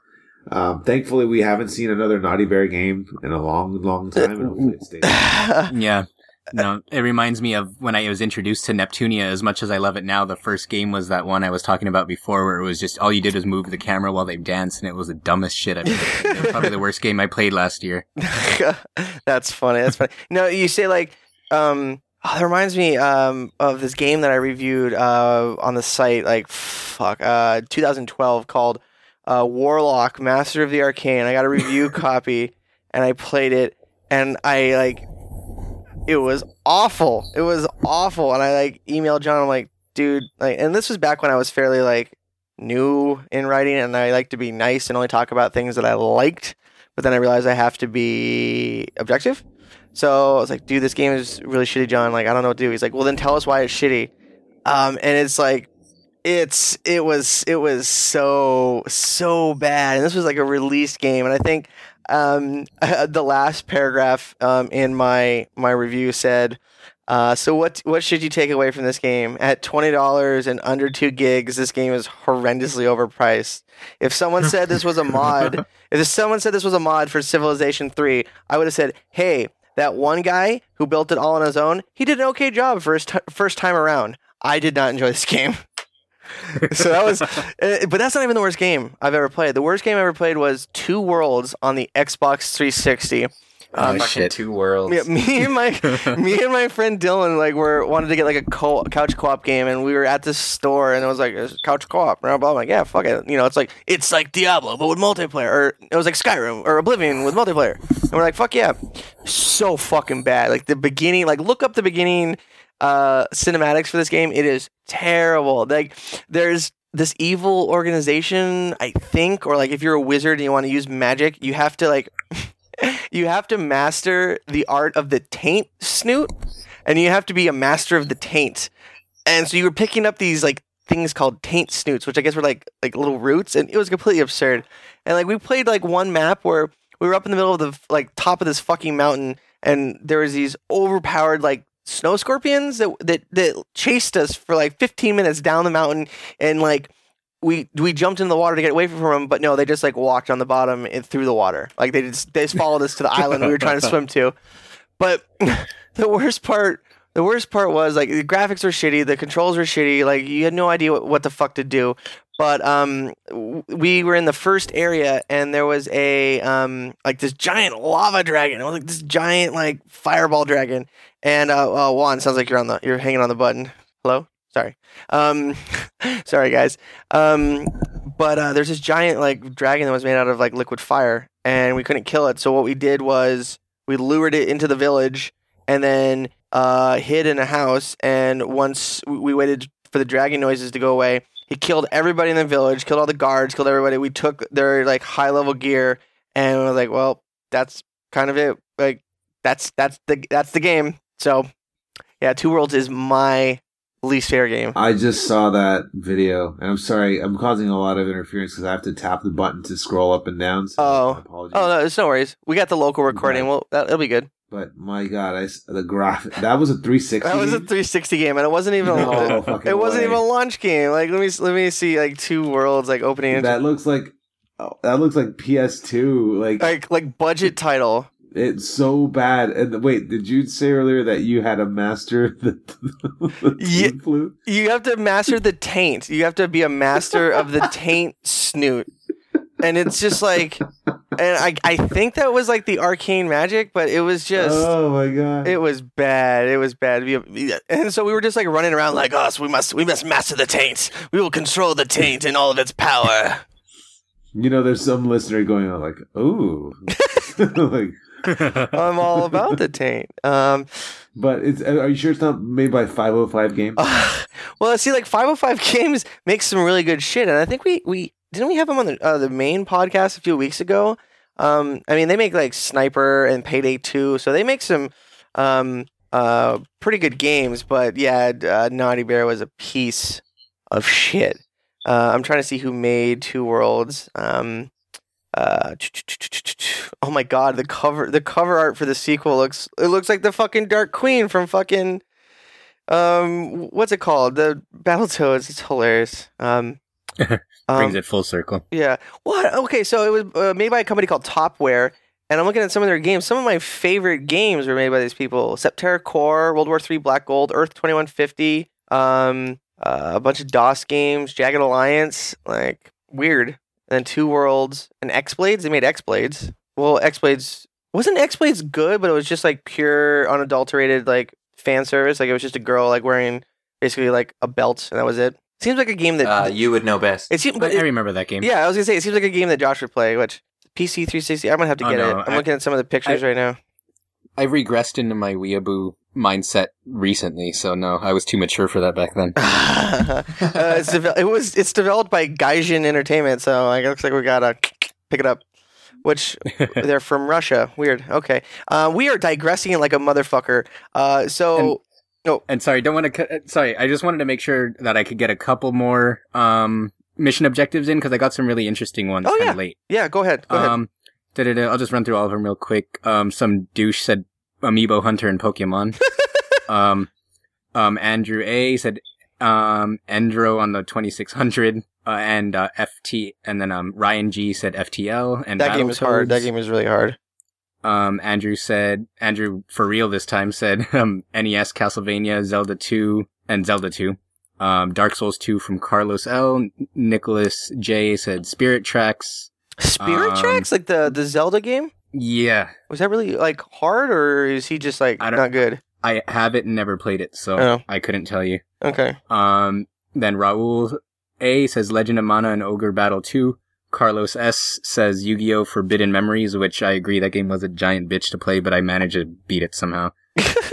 um, thankfully, we haven't seen another Naughty Bear game in a long, long time. And hopefully it stays. Yeah. No, it reminds me of when I was introduced to Neptunia. As much as I love it now, the first game was that one I was talking about before, where it was just all you did was move the camera while they danced, and it was the dumbest shit I've ever played. It was probably the worst game I played last year. That's funny. That's funny. No, you say like, um, oh, that reminds me um, of this game that I reviewed uh, on the site, like fuck, uh, twenty twelve, called uh, Warlock, Master of the Arcane. I got a review copy, and I played it, and I like. It was awful. It was awful. And I like emailed John. I'm like, dude, like, and this was back when I was fairly like new in writing, and I like to be nice and only talk about things that I liked. But then I realized I have to be objective. So I was like, dude, this game is really shitty, John. Like, I don't know what to do. He's like, well, then tell us why it's shitty. Um, and it's like, it's, it was, it was so, so bad. And this was like a released game. And I think, Um, the last paragraph um, in my my review said, Uh, so what what should you take away from this game? At twenty dollars and under two gigs, this game is horrendously overpriced. If someone said this was a mod, if someone said this was a mod for Civilization three, I would have said, hey, that one guy who built it all on his own, he did an okay job for his t- first time around. I did not enjoy this game. So that was, uh, but that's not even the worst game I've ever played. The worst game I ever played was Two Worlds on the Xbox three sixty. Oh, fucking shit. Two Worlds. Yeah, me and my me and my friend Dylan like were wanted to get like a co- couch co-op game, and we were at this store, and it was like couch co-op. And I'm like, yeah, fuck it, you know, it's like it's like Diablo but with multiplayer, or it was like Skyrim or Oblivion with multiplayer. And we're like, fuck yeah, so fucking bad. Like the beginning, like look up the beginning uh, cinematics for this game. It is terrible. Like there's this evil organization, I think, or like if you're a wizard and you want to use magic, you have to like. You have to master the art of the taint snoot, and you have to be a master of the taint. And so you were picking up these like things called taint snoots, which I guess were like like little roots, and it was completely absurd. And like we played like one map where we were up in the middle of the like top of this fucking mountain, and there was these overpowered like snow scorpions that that, that chased us for like fifteen minutes down the mountain, and like. We we jumped in the water to get away from them, but no, they just like walked on the bottom and through the water. Like they just they just followed us to the island we were trying to swim to. But the worst part, the worst part was like the graphics were shitty, the controls were shitty. Like you had no idea what, what the fuck to do. But um, we were in the first area, and there was a um like this giant lava dragon. It was like this giant like fireball dragon. And uh, uh Juan, sounds like you're on the you're hanging on the button. Hello. Sorry, um, sorry guys. Um, but uh, there's this giant like dragon that was made out of like liquid fire, and we couldn't kill it. So what we did was we lured it into the village, and then uh, hid in a house. And once we waited for the dragon noises to go away, he killed everybody in the village, killed all the guards, killed everybody. We took their like high level gear, and we were like, well, that's kind of it. Like that's that's the that's the game. So yeah, Two Worlds is my least fair game. I just saw that video, and I'm sorry, I'm causing a lot of interference because I have to tap the button to scroll up and down. So oh, apologies. Oh no, it's no worries. We got the local recording. Yeah. Well, that'll be good. But my God, I the graphic that was a three sixty. That was a three sixty game, and it wasn't even. No, a, no it wasn't way. even a launch game. Like let me let me see like Two Worlds like opening. That into, looks like oh, that looks like P S two like like like budget title. It's so bad. And wait, did you say earlier that you had to master the, the yeah, flute? You have to master the taint. You have to be a master of the taint snoot. And it's just like, and I I think that was like the arcane magic, but it was just, oh my God, it was bad. It was bad. And so we were just like running around like us. We must we must master the taint. We will control the taint in all of its power. You know, there's some listener going on like, ooh, like. I'm all about the taint. Um, but it's, are you sure it's not made by five oh five Games? Uh, well, see, like five oh five Games makes some really good shit, and I think we, we didn't we have them on the uh, the main podcast a few weeks ago. Um, I mean, they make like Sniper and Payday two, so they make some um, uh, pretty good games. But yeah, uh, Naughty Bear was a piece of shit. Uh, I'm trying to see who made Two Worlds. Um, Uh, oh my God, the cover the cover art for the sequel looks it looks like the fucking Dark Queen from fucking um what's it called? The Battletoads. It's hilarious. Um, brings um, it full circle. Yeah. What? Okay, so it was uh, made by a company called Topware, and I'm looking at some of their games. Some of my favorite games were made by these people. Septerra Core, World War three Black Gold, Earth twenty-one fifty, um uh, a bunch of DOS games, Jagged Alliance, like weird. And then Two Worlds and X-Blades. They made X-Blades. Well, X-Blades... Wasn't X-Blades good, but it was just, like, pure, unadulterated, like, fan service? Like, it was just a girl, like, wearing, basically, like, a belt, and that was it. Seems like a game that... Uh, that you would know best. It seemed, but it, I remember that game. Yeah, I was gonna say, it seems like a game that Josh would play, which... P C three sixty, I'm gonna have to get oh, no, it. I'm I, looking at some of the pictures I, right now. I regressed into my weeaboo mindset recently, so no, I was too mature for that back then. uh, it's de- it was it's developed by Gaijin Entertainment, so like, it looks like we gotta pick it up, which they're from Russia. Weird. Okay, uh, we are digressing like a motherfucker. Uh, so and, no, and sorry, don't want to. Sorry, I just wanted to make sure that I could get a couple more um, mission objectives in because I got some really interesting ones. Oh yeah, late. Yeah. Go ahead. Go um, ahead. I'll just run through all of them real quick. Um, some douche said Amiibo Hunter and Pokemon. Um, um, Andrew A said, um, Endro on the twenty-six hundred, uh, and, uh, F T, and then, um, Ryan G said F T L, and that Battle game is Toads. hard. That game is really hard. Um, Andrew said, Andrew for real this time said, um, N E S, Castlevania, Zelda two, and Zelda two. Um, Dark Souls two from Carlos L. Nicholas J said Spirit Tracks. Spirit um, Tracks? Like the, the Zelda game? Yeah. Was that really, like, hard, or is he just, like, not good? I haven't never played it, so oh. I couldn't tell you. Okay. Um, then Raul A says Legend of Mana and Ogre Battle two. Carlos S says Yu-Gi-Oh! Forbidden Memories, which I agree, that game was a giant bitch to play, but I managed to beat it somehow.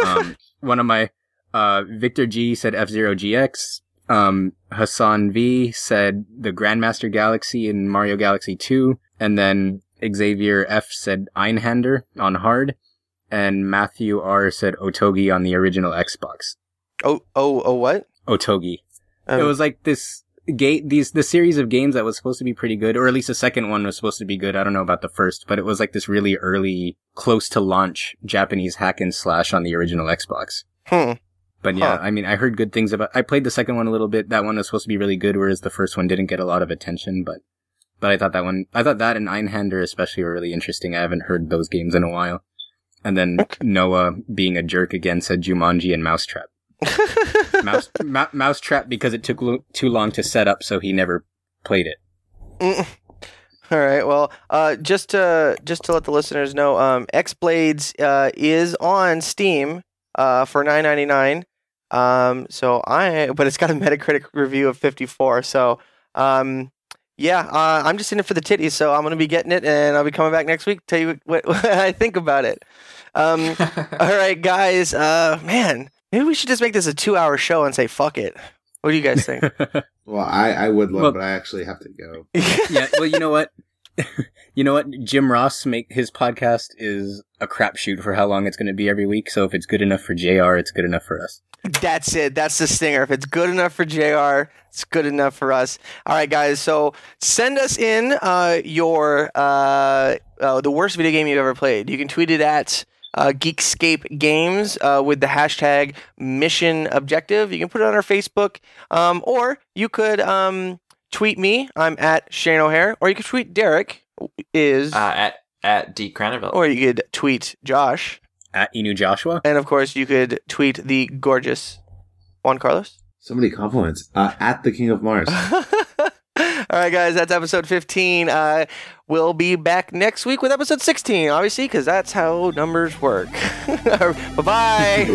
um, one of my... Uh, Victor G said F Zero G X. Um, Hassan V said the Grandmaster Galaxy in Mario Galaxy two. And then Xavier F said Einhander on hard. And Matthew R said Otogi on the original Xbox. Oh, oh, oh, what? Otogi. Um, it was like this gate, these, the series of games that was supposed to be pretty good, or at least the second one was supposed to be good. I don't know about the first, but it was like this really early, close to launch Japanese hack and slash on the original Xbox. Hmm. But yeah, huh. I mean, I heard good things about... I played the second one a little bit. That one was supposed to be really good, whereas the first one didn't get a lot of attention. But but I thought that one... I thought that and Einhander especially were really interesting. I haven't heard those games in a while. And then okay. Noah, being a jerk again, said Jumanji and Mousetrap. Mouse, ma- Mousetrap because it took lo- too long to set up, so he never played it. Mm. All right, well, uh, just, to, just to let the listeners know, um, X-Blades uh, is on Steam uh, for nine ninety-nine. Um, so I, but it's got a Metacritic review of fifty-four. So, um, yeah, uh, I'm just in it for the titties. So I'm going to be getting it and I'll be coming back next week to tell you what, what I think about it. Um, all right, guys, uh, man, maybe we should just make this a two hour show and say, fuck it. What do you guys think? Well, I, I would love, well, but I actually have to go. Yeah. Well, you know what? You know what? Jim Ross, make his podcast is a crapshoot for how long it's going to be every week. So if it's good enough for J R, it's good enough for us. That's it. That's the stinger. If it's good enough for J R, it's good enough for us. All right, guys. So send us in uh, your uh, uh, the worst video game you've ever played. You can tweet it at uh, Geekscape Games uh, with the hashtag Mission Objective. You can put it on our Facebook, um, or you could um, tweet me. I'm at Shane O'Hare, or you could tweet Derek is uh, at at D Krennevelt, or you could tweet Josh. At Inu Joshua. And of course, you could tweet the gorgeous Juan Carlos. So many compliments. Uh, at the King of Mars. All right, guys, that's episode fifteen. Uh, we'll be back next week with episode sixteen, obviously, because that's how numbers work. Bye-bye. Bye.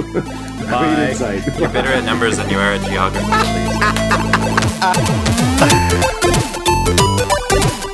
You're better at numbers than you are at geography.